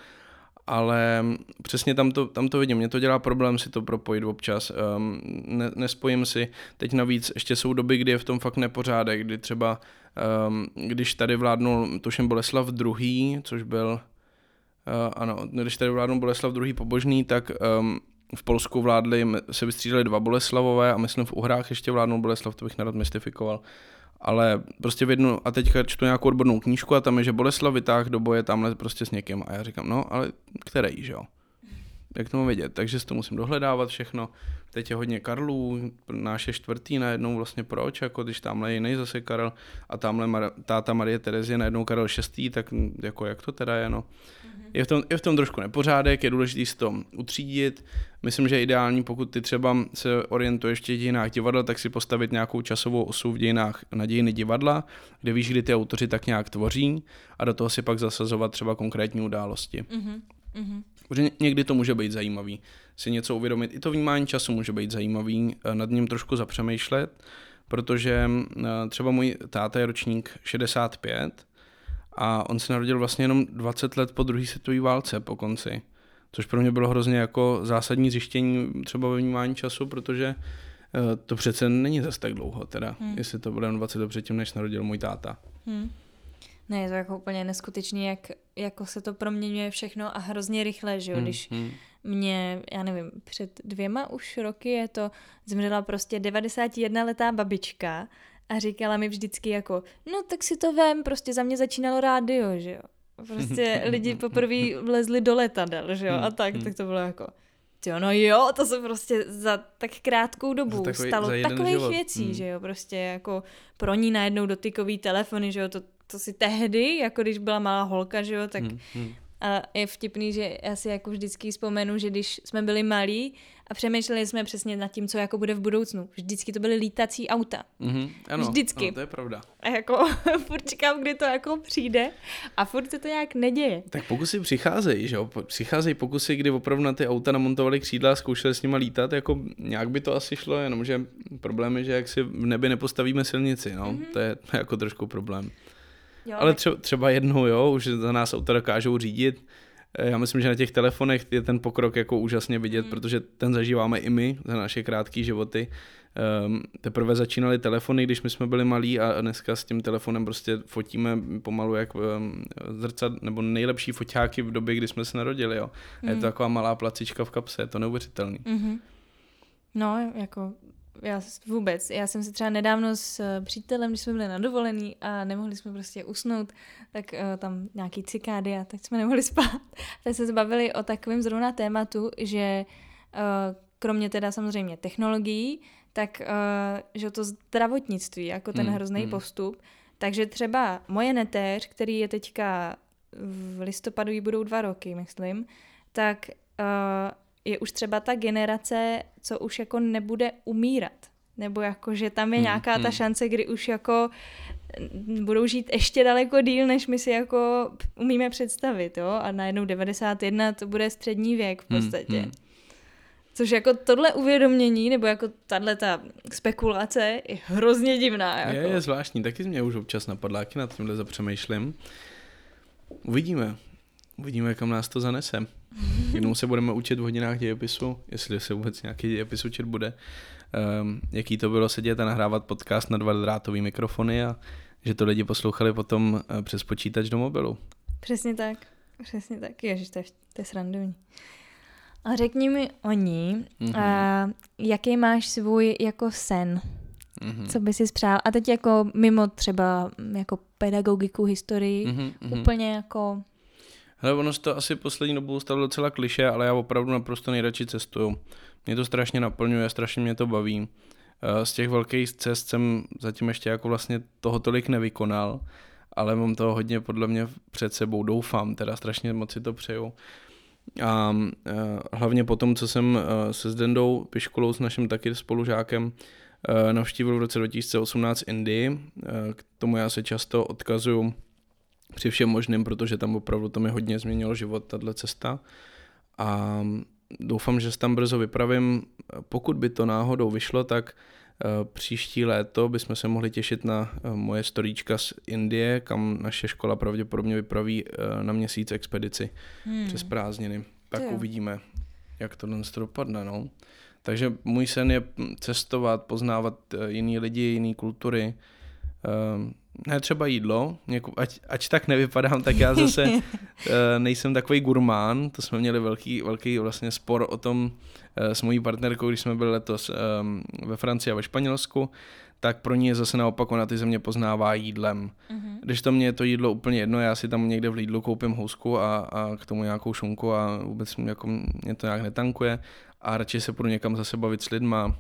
Ale přesně tam to vidím. Mně to dělá problém si to propojit občas. Nespojím si. Teď navíc ještě jsou doby, kdy je v tom fakt nepořádek. Kdy třeba, když tady vládnul, tuším Boleslav II., což byl... ano, když tady vládnul Boleslav II. Pobožný, tak... v Polsku se vystřídali 2 Boleslavové a myslím v Uhrách ještě vládnul Boleslav, to bych nerad mystifikoval. Ale prostě a teďka čtu nějakou odbornou knížku a tam je, že Boleslav vytáhl do boje tamhle prostě s někým a já říkám, no ale který, že jo? Jak to mám vědět? Takže si to musím dohledávat všechno. Teď je hodně Karlů, náš je 4. najednou vlastně proč, jako když tamhle je jiný zase Karel a tamhle táta Marie Terezie najednou Karel 6., tak jako jak to teda je, no. Je v tom trošku nepořádek, je důležitý si to utřídit. Myslím, že je ideální, pokud ty třeba se orientuješ v těch dějinách divadla, tak si postavit nějakou časovou osu v dějinách na dějiny divadla, kde víš, kdy ty autoři tak nějak tvoří a do toho si pak zasazovat třeba konkrétní události. Protože někdy to může být zajímavý. Si něco uvědomit, i to vnímání času může být zajímavý, nad ním trošku zapřemýšlet, protože třeba můj táta je ročník 65 a on se narodil vlastně jenom 20 let po druhé světové válce po konci, což pro mě bylo hrozně jako zásadní zjištění třeba ve vnímání času, protože To přece není zase tak dlouho teda, jestli to bude 20 let předtím, než narodil můj táta. Ne, je to jako úplně neskutečný, jak jako se to proměňuje všechno a hrozně rychle, že jo, když mě, já nevím, před 2 už roky je to, zemřela prostě 91letá babička a říkala mi vždycky jako, no tak si to vem, prostě za mě začínalo rádio, že jo. Prostě lidi poprvé vlezli do letadel, že jo, a tak to bylo jako, jo, no jo, to se prostě za tak krátkou dobu stalo takových život. Věcí, že jo, prostě jako pro ní najednou dotykový telefony, že jo, to si tehdy, jako když byla malá holka, že jo, tak a je vtipný, že já si jako vždycky vzpomenu, že když jsme byli malí a přemýšleli jsme přesně nad tím, co jako bude v budoucnu. Vždycky to byly lítací auta. Ano, vždycky. Ano, to je pravda. A jako furt čekám, kdy to jako přijde a furt se to nějak neděje. Tak pokusy přicházejí, že jo? Přicházejí pokusy, kdy opravdu na ty auta namontovali křídla a zkoušeli s nima lítat, jako nějak by to asi šlo, jenomže problém je, že jak si v nebi nepostavíme silnici, no. To je jako trošku problém. Jo, ale třeba jednou, jo, už za nás auta dokážou řídit. Já myslím, že na těch telefonech je ten pokrok jako úžasně vidět, protože ten zažíváme i my za naše krátké životy. Teprve začínaly telefony, když my jsme byli malí a dneska s tím telefonem prostě fotíme pomalu jak zrcad, nebo nejlepší foťáky v době, kdy jsme se narodili, jo. A je to taková malá placička v kapse, je to neuvěřitelný. No, jako... Já jsem si třeba nedávno s přítelem, když jsme byli na dovolený a nemohli jsme prostě usnout, tak tam nějaký cikády a tak jsme nemohli spát. Tak jsme se bavili o takovém zrovna tématu, že kromě teda samozřejmě technologií, tak že to zdravotnictví, jako ten hrozný postup. Takže třeba moje neteř, který je teďka v listopadu, jí budou 2 roky, myslím, tak... je už třeba ta generace, co už jako nebude umírat. Nebo jako, že tam je nějaká ta šance, kdy už jako budou žít ještě daleko díl, než my si jako umíme představit, jo? A najednou 91 to bude střední věk v podstatě. Což jako tohle uvědomění, nebo jako tato spekulace je hrozně divná. Jako. Je zvláštní, taky mě už občas napadla, jak nad tímhle zapřemýšlím. Uvidíme, kam nás to zanese. Jednou se budeme učit v hodinách dějepisu, jestli se vůbec nějaký dějepis učit bude, jaký to bylo sedět a nahrávat podcast na 2 drátový mikrofony a že to lidi poslouchali potom přes počítač do mobilu. Přesně tak. Ježiš, to je srandovní. A řekni mi o ní, jaký máš svůj jako sen, co by si přál. A teď jako mimo třeba jako pedagogiku, historii, úplně jako... Hele, ono se to asi poslední dobou stalo docela klišé, ale já opravdu naprosto nejradši cestuju. Mě to strašně naplňuje, strašně mě to baví. Z těch velkých cest jsem zatím ještě jako vlastně toho tolik nevykonal, ale mám toho hodně podle mě před sebou, doufám, teda strašně moc si to přeju. A hlavně po tom, co jsem se Zdendou Piškolou, s naším taky spolužákem, navštívil v roce 2018 Indii, k tomu já se často odkazuju při všem možným, protože tam opravdu to mi hodně změnilo život, tato cesta. A doufám, že se tam brzo vypravím. Pokud by to náhodou vyšlo, tak příští léto bychom se mohli těšit na moje storíčka z Indie, kam naše škola pravděpodobně vypraví na měsíc expedici přes prázdniny. Tak uvidíme, jak tohle dopadne. No. Takže můj sen je cestovat, poznávat jiný lidi, jiný kultury, ne třeba jídlo, ať tak nevypadám, tak já zase nejsem takový gurmán, to jsme měli velký vlastně spor o tom s mojí partnerkou, když jsme byli letos ve Francii a ve Španělsku, tak pro ní je zase naopak, ona ty země poznává jídlem. Když to mě je to jídlo úplně jedno, já si tam někde v Lidlu koupím housku a k tomu nějakou šunku a vůbec jako mě to nějak netankuje a radši se půjdu někam zase bavit s lidma.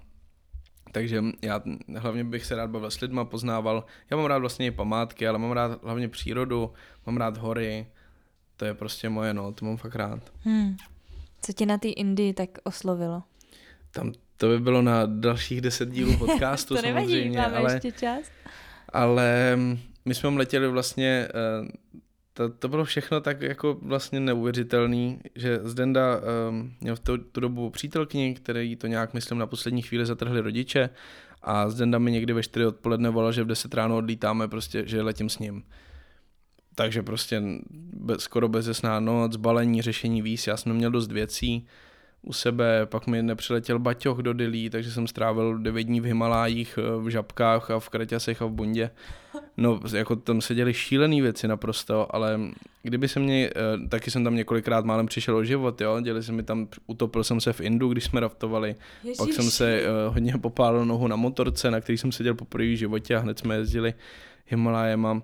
Takže já hlavně bych se rád bavil s lidma, poznával. Já mám rád vlastně i památky, ale mám rád hlavně přírodu, mám rád hory. To je prostě moje, no, to mám fakt rád. Co tě na té Indii tak oslovilo? Tam to by bylo na dalších 10 dílů podcastu to samozřejmě. To nevadí, máme ještě čas. Ale my jsme letěli vlastně... To bylo všechno tak jako vlastně neuvěřitelný, že Zdenda měl v tu dobu přítelkyni, který to nějak, myslím, na poslední chvíli zatrhli rodiče a Zdenda mi někdy ve 4 odpoledne volal, že v 10 ráno odlítáme, prostě, že letím s ním. Takže prostě skoro bezesná noc, balení, řešení víc, já jsem měl dost věcí, u sebe, pak mi nepřiletěl baťoch do Dillí, takže jsem strávil 9 dní v Himalájích, v žabkách a v kraťasech a v bondě. No, jako tam se děly šílené věci naprosto, ale kdyby se mě, taky jsem tam několikrát málem přišel o život, jo, děli se mi tam, utopil jsem se v Indu, když jsme raftovali, Ježiši. Pak jsem se hodně popálil nohu na motorce, na který jsem seděl po první životě a hned jsme jezdili Himalájema.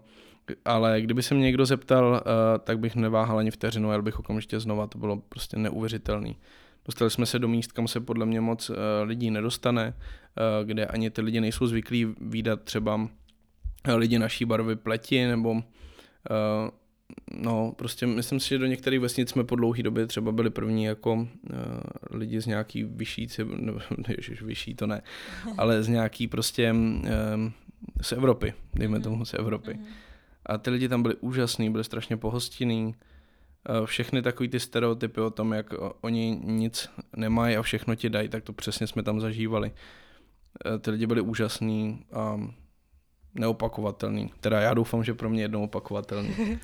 Ale kdyby se mě někdo zeptal, tak bych neváhal ani vteřinu, jel bych okamžitě znova, to bylo prostě neuvěřitelný. Dostali jsme se do míst, kam se podle mě moc lidí nedostane, kde ani ty lidi nejsou zvyklí vídat třeba lidi naší barvy pleti, nebo no prostě myslím si, že do některých vesnic jsme po dlouhý době třeba byli první jako lidi z nějaký vyšší, vyšší to ne, ale z nějaký prostě z Evropy, dejme tomu z Evropy. A ty lidi tam byli úžasný, byli strašně pohostinný. Všechny takový ty stereotypy o tom, jak oni nic nemají a všechno ti dají, tak to přesně jsme tam zažívali. Ty lidi byli úžasný a neopakovatelný. Teda já doufám, že pro mě jednou opakovatelný.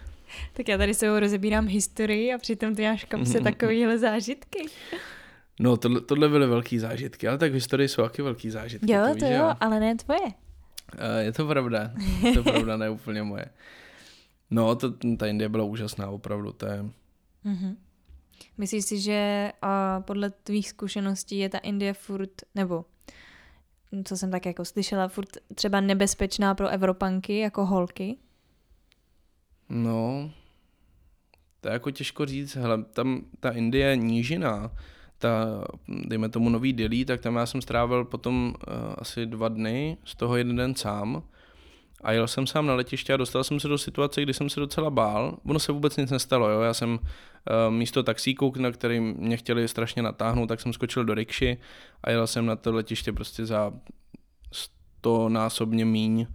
Tak já tady sebou rozebírám historii a přitom ty máš kapse takovýhle zážitky. No tohle byly velký zážitky, ale tak v historii jsou taky velký zážitky. Jo, to víš, jo, já? Ale ne tvoje. Je to pravda, ne úplně moje. No, ta Indie byla úžasná, opravdu, to je... Mm-hmm. Myslíš si, že podle tvých zkušeností je ta Indie furt, nebo co jsem tak jako slyšela, furt třeba nebezpečná pro Evropanky jako holky? No, to je jako těžko říct, hele, tam ta Indie je nížina, dejme tomu nový Dillí, tak tam já jsem strávil potom asi 2 dny, z toho 1 den sám. A jel jsem sám na letiště a dostal jsem se do situace, kdy jsem se docela bál. Ono se vůbec nic nestalo, jo. Já jsem místo taxíku, na který mě chtěli strašně natáhnout, tak jsem skočil do rikši a jel jsem na to letiště prostě za 100násobně míň.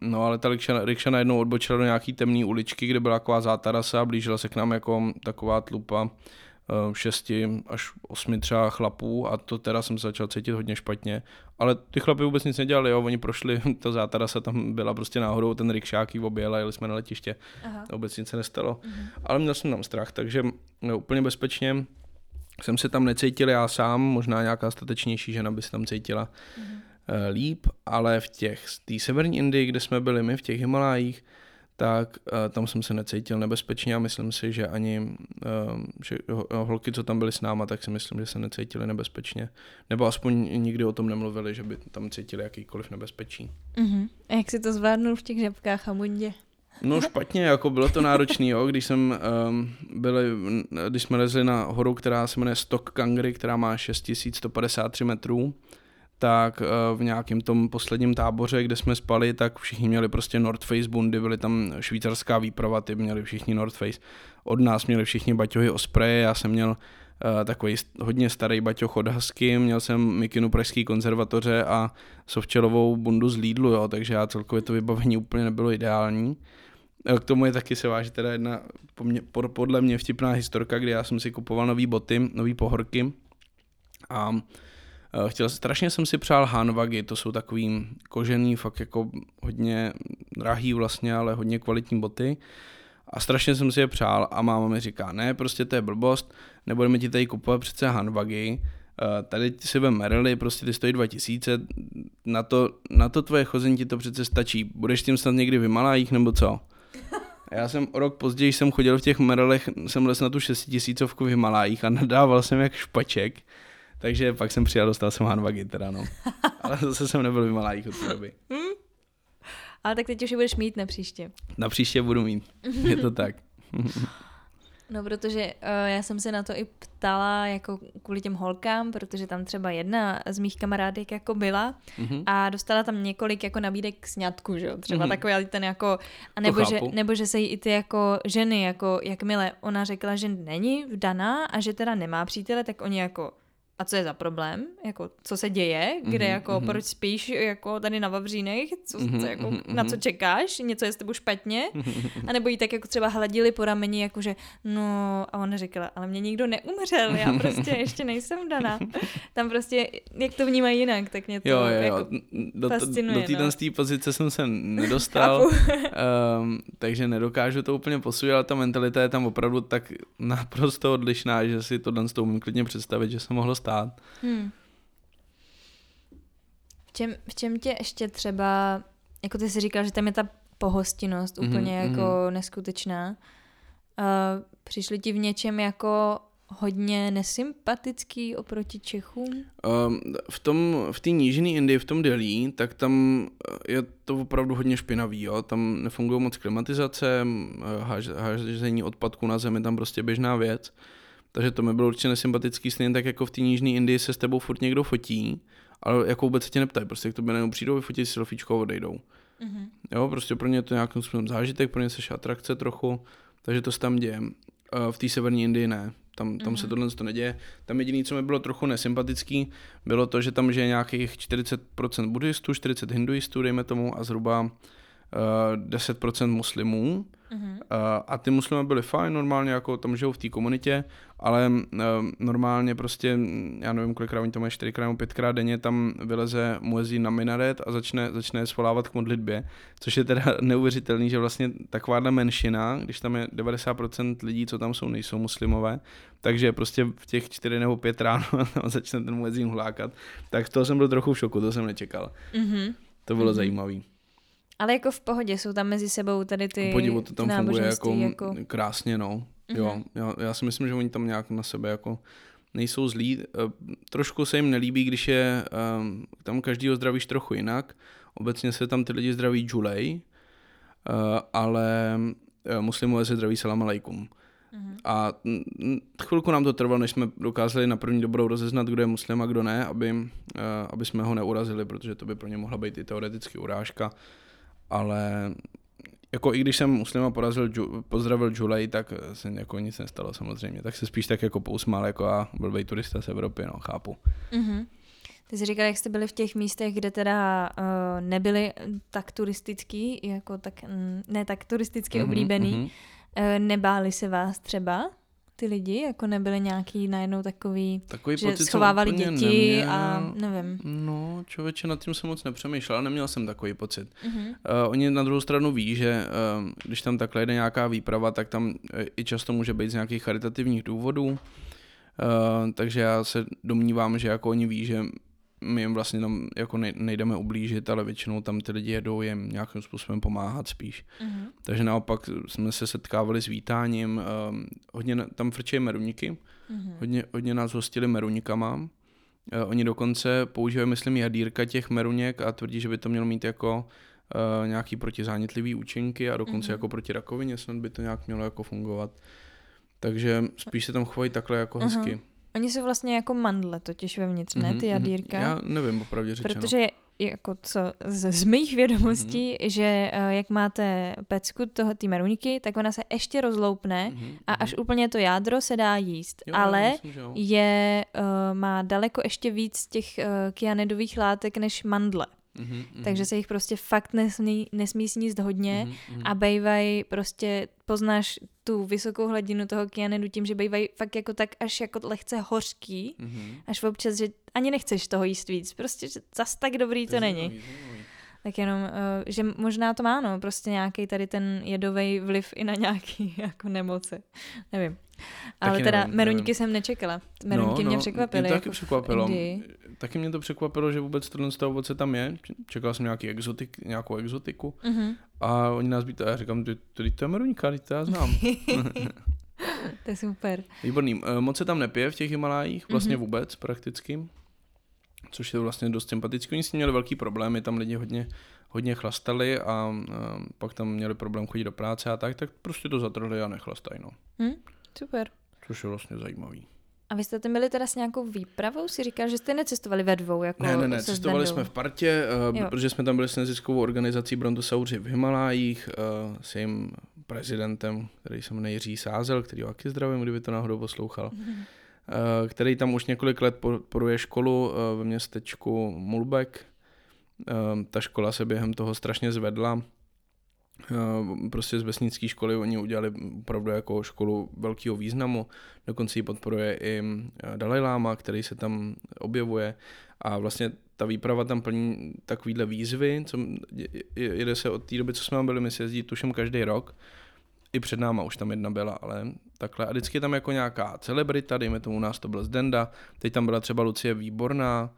No ale ta rikša najednou odbočila do nějaký temné uličky, kde byla taková zátarasa a blížila se k nám jako taková tlupa 6 až 8 třeba chlapů a to teda jsem začal cítit hodně špatně, ale ty chlapy vůbec nic nedělali, jo, oni prošli, ta zátarasa tam byla prostě náhodou, ten rikšák jí objel a jeli jsme na letiště. Aha. Vůbec nic se nestalo, ale měl jsem tam strach, takže no, úplně bezpečně jsem se tam necítil já sám, možná nějaká statečnější žena by se tam cítila líp, ale v těch, z té severní Indii, kde jsme byli my v těch Himalájích, tak tam jsem se necítil nebezpečně a myslím si, že ani že holky, co tam byly s náma, tak si myslím, že se necítily nebezpečně. Nebo aspoň nikdy o tom nemluvili, že by tam cítili jakýkoliv nebezpečí. Uh-huh. A jak jsi to zvládnul v těch žabkách a bundě? No špatně, jako bylo to náročný, jo. Když jsme lezli na horu, která se jmenuje Stok Kangri, která má 6153 metrů, tak v nějakém tom posledním táboře, kde jsme spali, tak všichni měli prostě North Face bundy, byly tam švýcarská výprava, ty měli všichni North Face. Od nás měli všichni baťohy o spreje, já jsem měl takový hodně starý baťoh od Husky, měl jsem mikinu pražský konzervatoře a sovčelovou bundu z Lidlu, jo, takže já celkově to vybavení úplně nebylo ideální. K tomu je taky se váží teda jedna podle mě vtipná historka, kdy já jsem si kupoval nový boty, nový pohorky a strašně jsem si přál hanvagi, to jsou takový kožený, fakt jako hodně drahý vlastně, ale hodně kvalitní boty. A strašně jsem si je přál a máma mi říká, ne, prostě to je blbost, nebudeme ti tady kupovat přece hanvagi, tady si vem Merely, prostě ty stojí 2000, na to tvoje chození ti to přece stačí, budeš tím snad někdy v Himalájích nebo co? Já jsem rok později jsem chodil v těch Merelech, jsem les na tu 6000 v Himalájích a nadával jsem jak špaček. Takže pak jsem přijel, dostal jsem hanvagi teda, no. Ale zase jsem nebyl vymalajích od té doby. Ale tak teď už je budeš mít na příště. Na příště budu mít, je to tak. No, protože já jsem se na to i ptala jako kvůli těm holkám, protože tam třeba jedna z mých kamarádek jako byla a dostala tam několik jako nabídek k sňatku, že jo, třeba takový ten jako, nebo že se jí i ty jako ženy, jako jakmile ona řekla, že není vdaná a že teda nemá přítele, tak oni jako a co je za problém, jako co se děje, kde jako proč spíš jako tady na Vavřínech, co jako, na co čekáš, něco je s tebou špatně, a nebo jí tak jako třeba hladili po rameni, jakože no, a ona říkala, ale mě nikdo neumřel, já prostě ještě nejsem daná. Tam prostě, jak to vnímají jinak, tak mě to jako fascinuje. Do té pozice jsem se nedostal, takže nedokážu to úplně posudit, ale ta mentalita je tam opravdu tak naprosto odlišná, že si tohle umím klidně představit, že se mohlo stát. V čem tě ještě třeba, jako ty jsi říkal, že tam je ta pohostinnost úplně jako neskutečná. Přišli ti v něčem jako hodně nesympatický oproti Čechům? V té nížinné Indii, v tom Delhi, tak tam je to opravdu hodně špinavý. Jo? Tam nefungují moc klimatizace, hážení odpadků na zemi, tam prostě běžná věc. Takže to mi bylo určitě nesympatický, stejně tak jako v té Jižní Indii se s tebou furt někdo fotí, ale jako vůbec se tě neptají, prostě k tobě najednou přijdou, vyfotí si selfiečko a odejdou. Jo, prostě pro ně je to nějakým způsobem zážitek, pro ně seš atrakce trochu, takže to se tam děje. V té severní Indii ne, tam se tohle to neděje. Tam jediné, co mi bylo trochu nesympatický, bylo to, že tam žije nějakých 40% buddhistů, 40% hinduistů, dejme tomu, a zhruba 10% muslimů. A ty muslimé byli fajn, normálně jako tam žijou v té komunitě, ale normálně prostě, já nevím kolikrát, oni tam mají 4x nebo 5x denně, tam vyleze muezín na minaret a začne svolávat k modlitbě, což je teda neuvěřitelný, že vlastně takováhle menšina, když tam je 90% lidí, co tam jsou, nejsou muslimové, takže prostě v těch 4 nebo 5 ráno začne ten muezín hlákat, tak toho jsem byl trochu v šoku, to jsem nečekal. To bylo zajímavý. Ale jako v pohodě, jsou tam mezi sebou tady ty náboženství. Podivu, to tam funguje jako krásně, no. Jo, já si myslím, že oni tam nějak na sebe jako nejsou zlí. Trošku se jim nelíbí, když je tam každýho zdravíš trochu jinak. Obecně se tam ty lidi zdraví džulej, ale muslimové se zdraví salam alaikum. A chvilku nám to trvalo, než jsme dokázali na první dobrou rozeznat, kdo je muslim a kdo ne, aby jsme ho neurazili, protože to by pro ně mohla být i teoreticky urážka. Ale jako i když jsem muslima pozdravil Džulej, tak se jako nic nestalo samozřejmě. Tak se spíš tak jako pousmál, jako a blbej turista z Evropy, no, chápu. Ty jsi říkal, jak jste byli v těch místech, kde teda nebyly tak turistický, jako tak, ne tak turisticky oblíbený. Nebáli se vás třeba ty lidi? Jako nebyli nějaký najednou takový že schovávali děti neměl, a nevím. No, člověče, nad tím jsem moc nepřemýšlel, neměl jsem takový pocit. Oni na druhou stranu ví, že když tam takhle jde nějaká výprava, tak tam i často může být z nějakých charitativních důvodů. Takže já se domnívám, že jako oni ví, že my jim vlastně tam jako nejdeme ublížit, ale většinou tam ty lidi jedou jim nějakým způsobem pomáhat spíš. Takže naopak jsme se setkávali s vítáním, hodně tam frčejí meruňky, hodně nás hostili meruňkama. Oni dokonce používají, myslím, jadýrka těch meruněk a tvrdí, že by to mělo mít jako nějaký protizánětlivý účinky a dokonce jako proti rakovině snad by to nějak mělo jako fungovat. Takže spíš se tam chovají takhle jako hezky. Oni jsou vlastně jako mandle totiž vevnitř, ne? Ty jadýrka. Já nevím, opravdu řečeno. Protože jako co z mých vědomostí, že jak máte pecku toho té meruňky, tak ona se ještě rozloupne a až úplně to jádro se dá jíst. Jo, ale myslím, že jo. Má daleko ještě víc těch kyanidových látek než mandle. Takže se jich prostě fakt nesmí sníst hodně a bejvají prostě, poznáš tu vysokou hladinu toho kyanidu tím, že bejvají fakt jako tak až jako lehce hořký, až občas, že ani nechceš toho jíst víc, prostě že zas tak dobrý to není. Tak jenom, že možná to má, no, prostě nějaký tady ten jedovej vliv i na nějaký jako nemoci. Nevím. Ale taky teda nevím, meruňky jsem nečekala. Meruňky mě překvapily. Mě taky jako překvapilo. Taky mě to překvapilo, že vůbec tohle ovoce tam je. Čekala jsem nějakou exotiku. A oni nás byli, já říkám, tady to je meruňka, tady to já znám. To je super. Výborný. Moc se tam nepije v těch Himalájích, vlastně vůbec prakticky. Což je vlastně dost sympatický. Oni s tím měli velký problémy, tam lidi hodně chlastali a pak tam měli problém chodit do práce a tak prostě to zatrhli a nechlastají. No. Super. Což je vlastně zajímavý. A vy jste tam byli teda s nějakou výpravou? Si říkal, že jste necestovali ve dvou? Jako ne, cestovali jsme v partě, protože jsme tam byli s neziskovou organizací Brontosauři v Himalájích, s jejím prezidentem, který se jmenuje Jiří Sázel, který ho taky zdravím, kdyby to náhodou poslouchal. který tam už několik let podporuje školu ve městečku Mulbek. Ta škola se během toho strašně zvedla. Prostě z vesnické školy oni udělali opravdu jako školu velkého významu. Dokonce ji podporuje i Dalaj Lama, který se tam objevuje. A vlastně ta výprava tam plní takovýhle výzvy, co jede se od té doby, co jsme byli, my se jezdí tuším každý rok. I před náma už tam jedna byla, ale takhle. A vždycky tam jako nějaká celebrita, dejme tomu, u nás to byl Zdenda, teď tam byla třeba Lucie Výborná.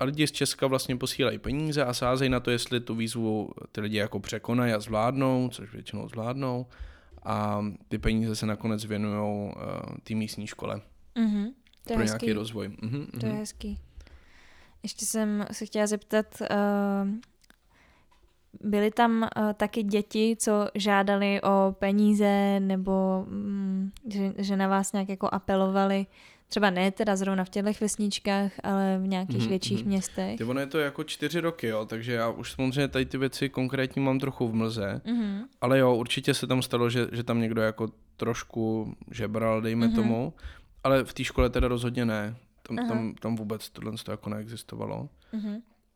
A lidi z Česka vlastně posílají peníze a sázejí na to, jestli tu výzvu ty lidi jako překonají a zvládnou, což většinou zvládnou. A ty peníze se nakonec věnujou té místní škole. Mm-hmm. To pro nějaký rozvoj. Mm-hmm, to mm-hmm. je hezký. Ještě jsem se chtěla zeptat, byly tam taky děti, co žádali o peníze nebo že na vás nějak jako apelovali? Třeba ne teda zrovna v těchto vesničkách, ale v nějakých větších městech. Ono je to jako 4 roky, jo, takže já už samozřejmě tady ty věci konkrétně mám trochu v mlze, ale jo, určitě se tam stalo, že tam někdo jako trošku žebral, dejme tomu, ale v té škole teda rozhodně ne. Tam vůbec tohle jako neexistovalo.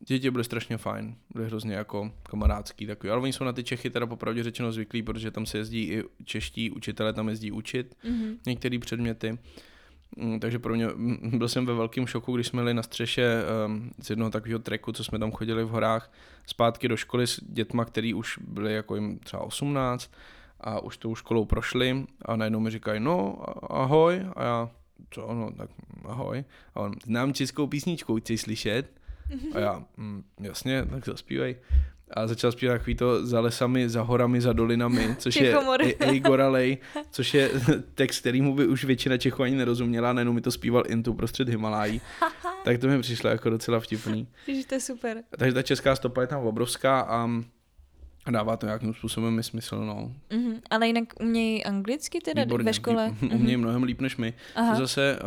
Děti byly strašně fajn, byly hrozně jako kamarádský takový, ale oni jsou na ty Čechy teda popravdě řečeno zvyklí, protože tam se jezdí i čeští učitelé, tam jezdí učit některé předměty. Takže pro mě, byl jsem ve velkém šoku, když jsme jeli na střeše z jednoho takového treku, co jsme tam chodili v horách, zpátky do školy s dětma, který už byli jako jim třeba 18 a už tou školou prošli a najednou mi říkají, no ahoj, a já, co, no tak ahoj, a on, znám českou písničku, chci slyšet, a já, jasně, tak zaspívej. A začal zpívat takový to za lesami, za horami, za dolinami, což Čechomor. Je Ej Goralej, což je text, kterýmu by už většina Čechů ani nerozuměla, nejenom mi to zpíval Intu prostřed Himalájí. Tak to mi přišlo jako docela vtipný. Ježiš, to je super. Takže ta česká stopa je tam obrovská a dává to nějakým způsobem mi smysl. No. Mm-hmm. Ale jinak umějí anglicky teda výborně, ve škole? Umějí mnohem líp než my. Aha. To zase,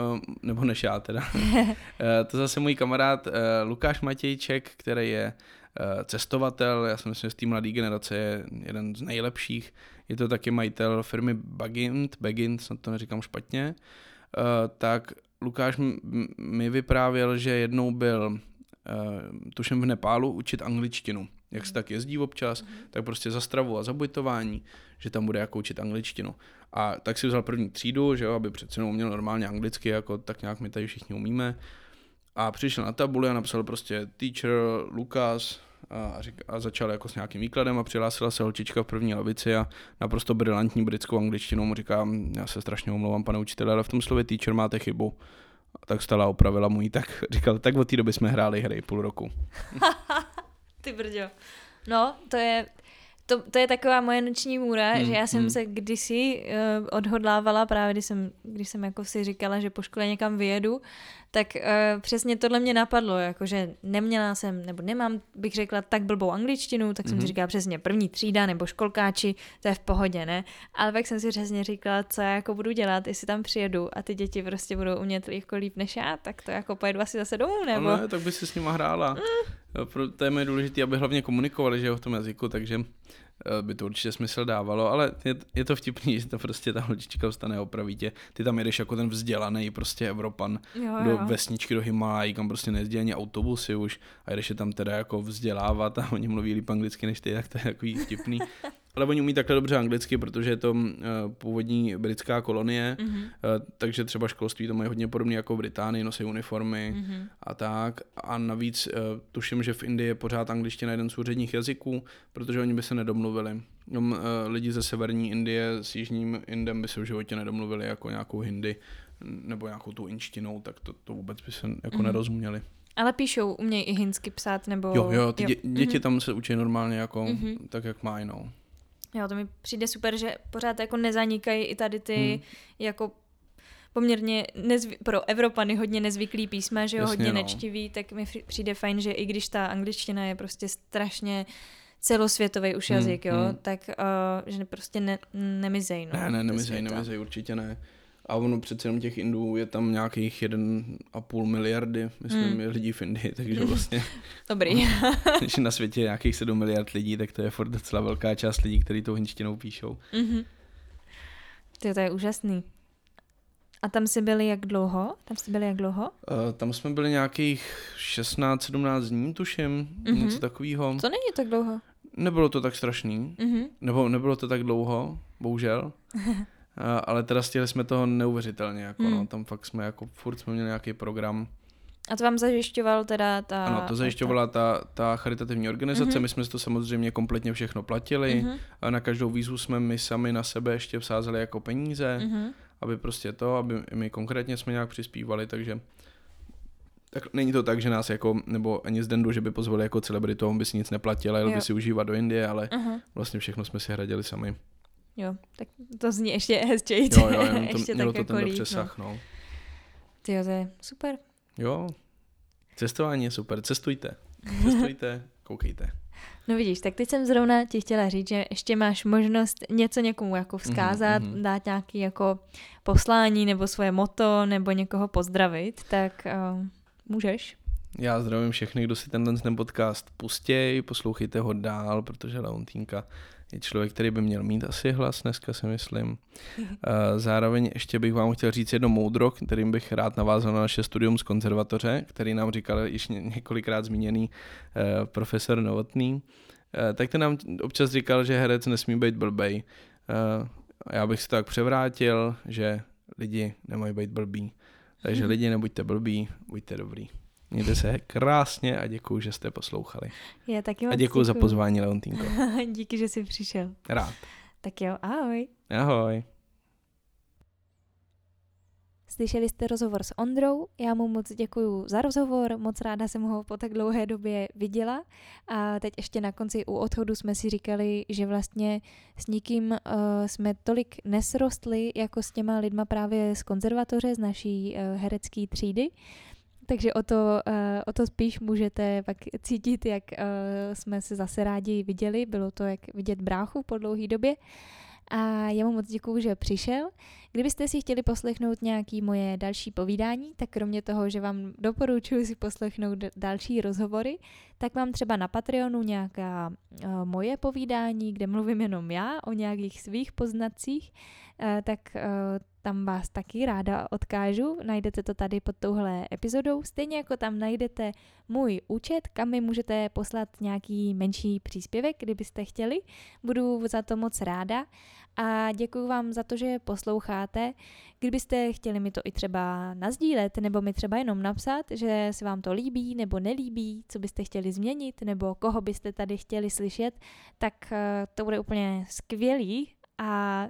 nebo než já teda. To zase můj kamarád Lukáš Matějček, který je cestovatel, já si myslím, že z té mladé generace je jeden z nejlepších. Je to taky majitel firmy Bagind, snad to neříkám špatně. Tak Lukáš mi vyprávěl, že jednou byl tuším v Nepálu učit angličtinu. Jak se tak jezdí občas, tak prostě za stravu a za ubytování, že tam bude jako učit angličtinu. A tak si vzal první třídu, že jo, aby přece jenom uměl normálně anglicky, jako tak nějak my tady všichni umíme. A přišel na tabuli a napsal prostě teacher, Lukas a začal jako s nějakým výkladem a přihlásila se holčička v první lavici a naprosto brilantní britskou angličtinou mu říkám, já se strašně omlouvám, pane učitele, ale v tom slově teacher máte chybu. A tak stala, opravila mu ji, tak říkal, tak od té doby jsme hráli hry 0,5 roku. Ty brďo. No, to je taková moje noční můra, že já jsem se kdysi odhodlávala, právě když jsem jako si říkala, že po škole někam vyjedu, tak přesně tohle mě napadlo, jakože neměla jsem, nebo nemám, bych řekla, tak blbou angličtinu, tak jsem si říkala přesně první třída nebo školkáči, to je v pohodě, ne? Ale pak jsem si přesně říkala, co já jako budu dělat, jestli tam přijedu a ty děti prostě budou umět jako líp než já, tak to jako pojedu asi zase domů, nebo? No, tak by si s nima hrála. To je mi důležité, aby hlavně komunikovali, že jo, v tom jazyku, takže by to určitě smysl dávalo, ale je to vtipný, že to prostě ta holčička vstane a opraví tě. Ty tam jedeš jako ten vzdělaný prostě Evropan, jo. Do vesničky, do Himalájí, kam prostě nejezdí ani autobusy už a jedeš je tam teda jako vzdělávat a oni mluví líp anglicky než ty, tak to je takový vtipný. Ale oni umí takhle dobře anglicky, protože je to původní britská kolonie, takže třeba školství to mají hodně podobné jako v Británii, nosí uniformy a tak. A navíc tuším, že v Indii je pořád angličtina jeden z úředních jazyků, protože oni by se nedomluvili. Lidi ze severní Indie s jižním Indem by se v životě nedomluvili jako nějakou hindi nebo nějakou tu inštinou, tak to vůbec by se jako nerozuměli. Ale píšou, umějí i hindsky psát nebo... Jo, ty děti tam se učí normálně jako tak, jak mají, no. Jo, to mi přijde super, že pořád jako nezanikají i tady ty jako poměrně pro Evropany hodně nezvyklý písma, že jo, hodně nečtivý, tak mi přijde fajn, že i když ta angličtina je prostě strašně celosvětový už jazyk, jo, tak že prostě nemizej. No, nemizej, určitě ne. A ono přece jenom těch Indů je tam nějakých 1,5 miliardy, myslím, lidí v Indii, takže vlastně... Dobrý. Když na světě je nějakých 7 miliard lidí, tak to je furt docela velká část lidí, kteří tou hinštinou píšou. To je úžasný. A tam jsi byli jak dlouho? Tam jsme byli nějakých 16-17 dní, tuším, něco takového. To není tak dlouho. Nebylo to tak strašný, nebo nebylo to tak dlouho, bohužel. Ale teda stihli jsme toho neuvěřitelně, jako no, tam fakt jsme jako furt jsme měli nějaký program. A to vám zajišťoval teda ta... Ano, to zajišťovala ta charitativní organizace, my jsme si to samozřejmě kompletně všechno platili, a na každou výzvu jsme my sami na sebe ještě vsázeli jako peníze, aby prostě to, aby my konkrétně jsme nějak přispívali, takže... Tak není to tak, že nás jako, nebo ani z Dendu, že by pozvali jako celebritu, on by si nic neplatil, jel by si užívat do Indie, ale vlastně všechno jsme si hradili sami. Jo, tak to zní ještě hezčeji. Jo, ještě mělo to ten přesah, no. Tyjo, to je super. Jo, cestování je super, cestujte, koukejte. No vidíš, tak teď jsem zrovna ti chtěla říct, že ještě máš možnost něco někomu jako vzkázat, dát nějaké jako poslání, nebo svoje motto, nebo někoho pozdravit, tak můžeš. Já zdravím všechny, kdo si ten podcast pustěj, poslouchejte ho dál, protože Leontínka je člověk, který by měl mít asi hlas dneska, si myslím. Zároveň ještě bych vám chtěl říct jedno moudro, kterým bych rád navázal na naše studium z konzervatoře, který nám říkal již několikrát zmíněný profesor Novotný. Tak ten nám občas říkal, že herec nesmí být blbej. Já bych si tak převrátil, že lidi nemají být blbí. Takže lidi, nebuďte blbí, buďte dobrý. Mějte se krásně a děkuju, že jste poslouchali. Já taky moc a děkuju za pozvání, Leontínko. Díky, že jsi přišel. Rád. Tak jo, ahoj. Ahoj. Slyšeli jste rozhovor s Ondrou, já mu moc děkuju za rozhovor, moc ráda jsem ho po tak dlouhé době viděla a teď ještě na konci u odchodu jsme si říkali, že vlastně s nikým jsme tolik nesrostli, jako s těma lidma právě z konzervatoře, z naší herecké třídy. Takže o to spíš můžete pak cítit, jak jsme se zase rádi viděli. Bylo to jak vidět bráchu po dlouhé době. A já mu moc děkuju, že přišel. Kdybyste si chtěli poslechnout nějaké moje další povídání, tak kromě toho, že vám doporučuji si poslechnout další rozhovory, tak mám třeba na Patreonu nějaká moje povídání, kde mluvím jenom já o nějakých svých poznatcích, tak tam vás taky ráda odkážu. Najdete to tady pod touhle epizodou. Stejně jako tam najdete můj účet, kam mi můžete poslat nějaký menší příspěvek, kdybyste chtěli. Budu za to moc ráda. A děkuji vám za to, že posloucháte. Kdybyste chtěli mi to i třeba nasdílet, nebo mi třeba jenom napsat, že se vám to líbí nebo nelíbí, co byste chtěli změnit, nebo koho byste tady chtěli slyšet, tak to bude úplně skvělý. A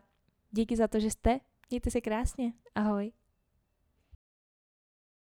díky za to, že jste. Mějte se krásně. Ahoj.